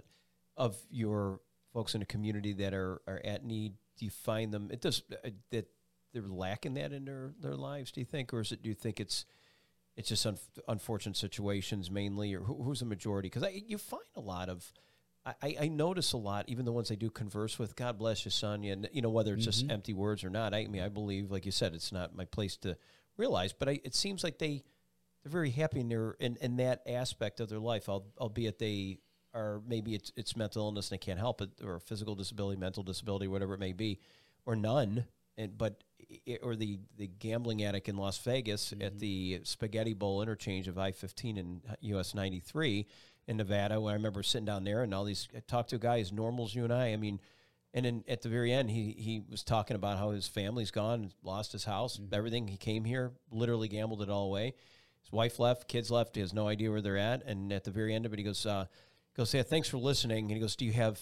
of your folks in the community that are, are at need, do you find them it does uh, that they're lacking that in their, their lives? Do you think, or is it? Do you think it's it's just un- unfortunate situations mainly, or who, who's the majority? Because I you find a lot of. I, I notice a lot, even the ones I do converse with, God bless you, son, and, you know, whether it's mm-hmm. just empty words or not, I mean, I believe, like you said, it's not my place to realize, but I, it seems like they, they're very happy in, their, in, in that aspect of their life, albeit they are, maybe it's, it's mental illness and they can't help it, or physical disability, mental disability, whatever it may be, or none, and but it, or the, the gambling addict in Las Vegas mm-hmm. at the Spaghetti Bowl interchange of I fifteen and U S ninety-three, in Nevada, where I remember sitting down there and all these, I talked to a guy as normal as you and I, I mean, and then at the very end, he, he was talking about how his family's gone, lost his house, mm-hmm. everything. He came here, literally gambled it all away. His wife left, kids left. He has no idea where they're at. And at the very end of it, he goes, uh, he goes, yeah, thanks for listening. And he goes, do you have,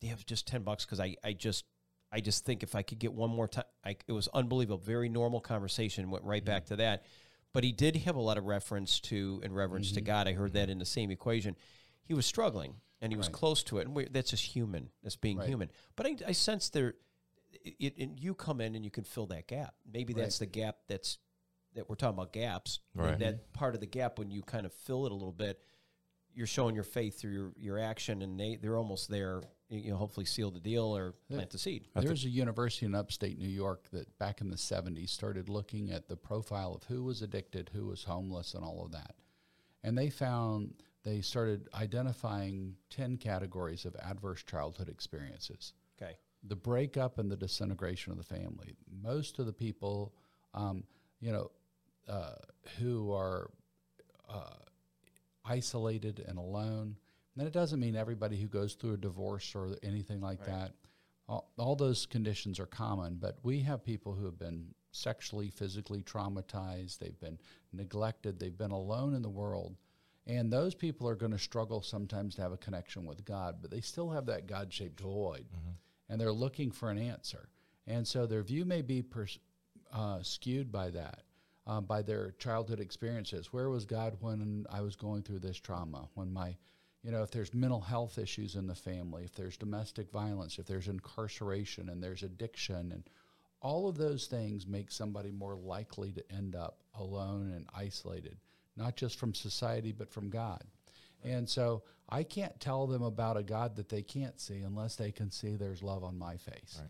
do you have just ten bucks? Cause I, I just, I just think if I could get one more time, I, it was unbelievable. Very normal conversation. Went right mm-hmm. back to that. But he did have a lot of reference to and reverence mm-hmm. to God. I heard that in the same equation. He was struggling, and he was right. close to it. And we, that's just human. That's being right. human. But I, I sense there, it, it, you come in and you can fill that gap. Maybe right. that's the gap that's that we're talking about gaps. Right. That part of the gap, when you kind of fill it a little bit, you're showing your faith through your, your action, and they they're almost there. You know, hopefully seal the deal or there, plant the seed. There's a university in upstate New York that back in the seventies started looking at the profile of who was addicted, who was homeless, and all of that. And they found, they started identifying ten categories of adverse childhood experiences. Okay. The breakup and the disintegration of the family. Most of the people, um, you know, uh, who are uh, isolated and alone. And it doesn't mean everybody who goes through a divorce or anything like right. that. All, all those conditions are common, but we have people who have been sexually, physically traumatized. They've been neglected. They've been alone in the world. And those people are going to struggle sometimes to have a connection with God, but they still have that God-shaped void, mm-hmm. and they're looking for an answer. And so their view may be pers- uh, skewed by that. Uh, by their childhood experiences. Where was God when I was going through this trauma? When my, you know, if there's mental health issues in the family, if there's domestic violence, if there's incarceration and there's addiction, and all of those things make somebody more likely to end up alone and isolated, not just from society, but from God. Right. And so I can't tell them about a God that they can't see unless they can see there's love on my face. Right.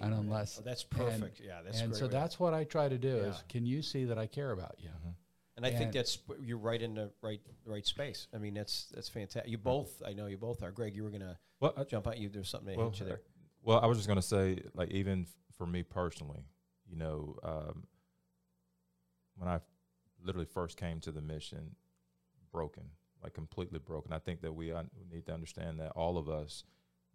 And unless oh, that's perfect, and, yeah, that's and great so way. That's what I try to do. Yeah. Is can you see that I care about you? Mm-hmm. And I and think that's you're right in the right right space. I mean, that's that's fantastic. You both, I know you both are. Greg, you were gonna well, I, jump out. You there's something well, to hit you there. Well, I was just gonna say, like even for me personally, you know, um, when I literally first came to the mission, broken, like completely broken. I think that we un- need to understand that all of us.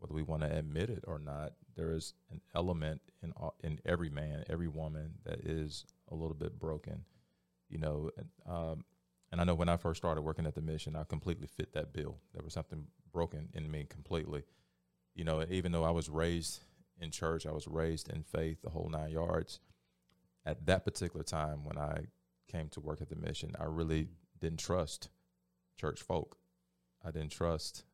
whether we want to admit it or not, there is an element in all, in every man, every woman that is a little bit broken, you know. And, um, and I know when I first started working at the mission, I completely fit that bill. There was something broken in me completely. You know, even though I was raised in church, I was raised in faith, the whole nine yards. At that particular time when I came to work at the mission, I really didn't trust church folk. I didn't trust,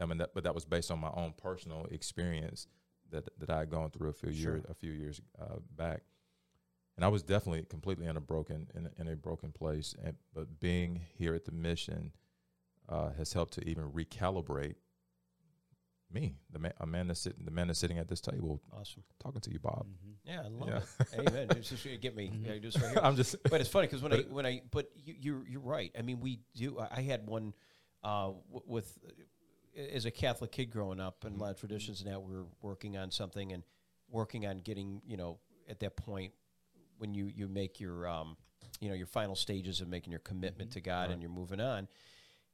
I mean, that, but that was based on my own personal experience that, that I had gone through a few sure. years, a few years uh, back. And I was definitely completely in a broken, in, in a broken place. And, but being here at the mission uh, has helped to even recalibrate me, the man, a man that's sitting, the man that's sitting at this table. Awesome. Talking to you, Bob. Mm-hmm. Yeah, I love yeah. it. Amen. It's just, you get me. Mm-hmm. Yeah, just right here. I'm just. But it's funny because when I, when I, but you, you're, you're right. I mean, we do. I had one uh, w- with, uh, as a Catholic kid growing up, and mm-hmm. a lot of traditions and that, we were working on something and working on getting, you know, at that point when you, you make your, um, you know, your final stages of making your commitment mm-hmm. to God right. and you're moving on.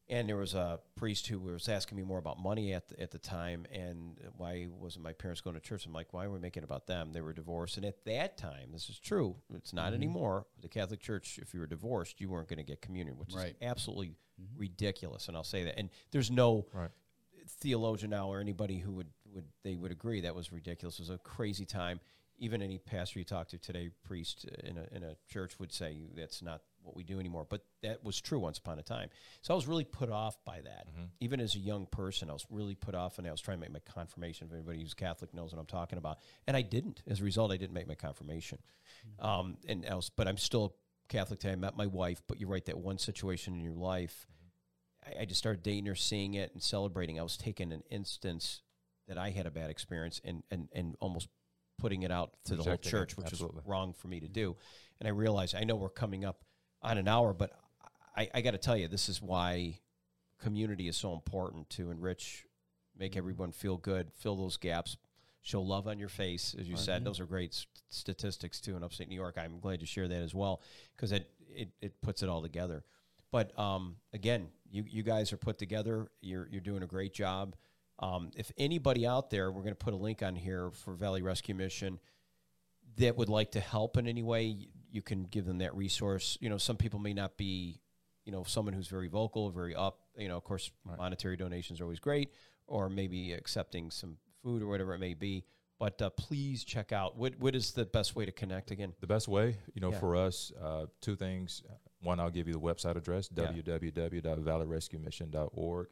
And there was a priest who was asking me more about money at the, at the time, and why wasn't my parents going to church? I'm like, why are we making about them? They were divorced. And at that time, this is true, it's not mm-hmm. anymore. The Catholic Church, if you were divorced, you weren't going to get communion, which right. is absolutely mm-hmm. ridiculous, and I'll say that. And there's no right. theologian now or anybody who would, would they would agree that was ridiculous. It was a crazy time. Even any pastor you talk to today, priest in a, in a church would say that's not what we do anymore, but that was true once upon a time. So I was really put off by that. Mm-hmm. Even as a young person, I was really put off, and I was trying to make my confirmation. If anybody who's Catholic knows what I'm talking about, and I didn't. As a result, I didn't make my confirmation. Mm-hmm. Um, and I was, but I'm still Catholic today. I met my wife, but you're right, that one situation in your life, mm-hmm. I, I just started dating her, seeing it, and celebrating. I was taking an instance that I had a bad experience and and and almost putting it out to Rejected the whole church, which Absolutely. was wrong for me to do. And I realized, I know we're coming up on an hour, but I, I got to tell you, this is why community is so important, to enrich, make everyone feel good, fill those gaps, show love on your face, as you right. said. Those are great st- statistics, too, in upstate New York. I'm glad to share that as well, because it, it, it puts it all together. But, um, again, you, you guys are put together. You're, you're doing a great job. Um, if anybody out there, we're going to put a link on here for Valley Rescue Mission, that would like to help in any way, you can give them that resource. You know, some people may not be, you know, someone who's very vocal, very up, you know, of course, right. monetary donations are always great, or maybe accepting some food or whatever it may be. But uh, please check out, what what is the best way to connect again? The best way, you know, yeah. for us, uh, two things. One, I'll give you the website address, yeah. w w w dot valley rescue mission dot org.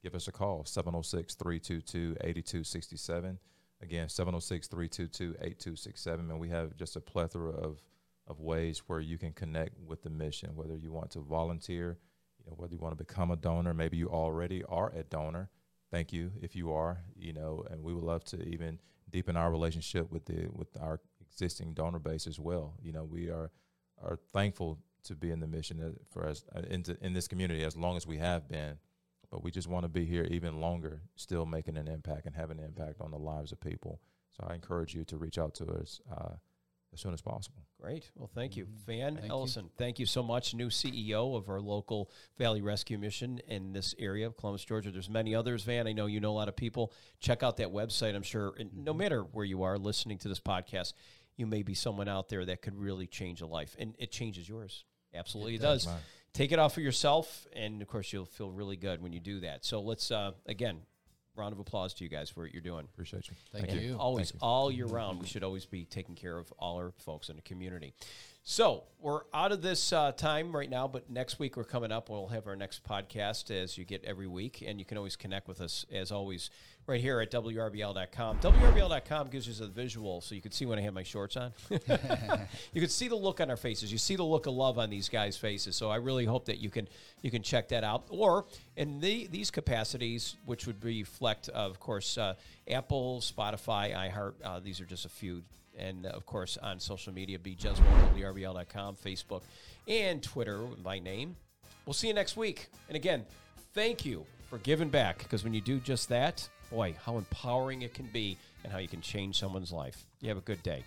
Give us a call, seven oh six, three two two, eight two six seven. Again, seven oh six, three two two, eight two six seven. And we have just a plethora of, of ways where you can connect with the mission, whether you want to volunteer, you know, whether you want to become a donor. Maybe you already are a donor. Thank you if you are, you know, and we would love to even deepen our relationship with the with our existing donor base as well. You know, we are are thankful to be in the mission for us uh, into in this community as long as we have been. But we just want to be here even longer, still making an impact and having an impact on the lives of people. So I encourage you to reach out to us uh, as soon as possible. Great. Well, thank you. Vann thank Ellison, you. Thank you so much. New C E O of our local Valley Rescue Mission in this area of Columbus, Georgia. There's many others, Vann. I know you know a lot of people. Check out that website, I'm sure. And mm-hmm. no matter where you are listening to this podcast, you may be someone out there that could really change a life. And it changes yours. Absolutely, it, it does. Right. Take it off for yourself, and, of course, you'll feel really good when you do that. So let's, uh, again, round of applause to you guys for what you're doing. Appreciate you. Thank and you. Always, Thank you. All year round, we should always be taking care of all our folks in the community. So we're out of this uh, time right now, but next week we're coming up. We'll have our next podcast, as you get every week, and you can always connect with us, as always, right here at W R B L dot com. W R B L dot com gives us a visual, so you can see when I have my shorts on. You can see the look on our faces. You see the look of love on these guys' faces, so I really hope that you can you can check that out. Or in the, these capacities, which would reflect, of course, uh, Apple, Spotify, iHeart, uh, these are just a few. And, of course, on social media, B. Jeswald, W R B L dot com, Facebook, and Twitter, my name. We'll see you next week. And, again, thank you for giving back, because when you do just that, boy, how empowering it can be and how you can change someone's life. You have a good day.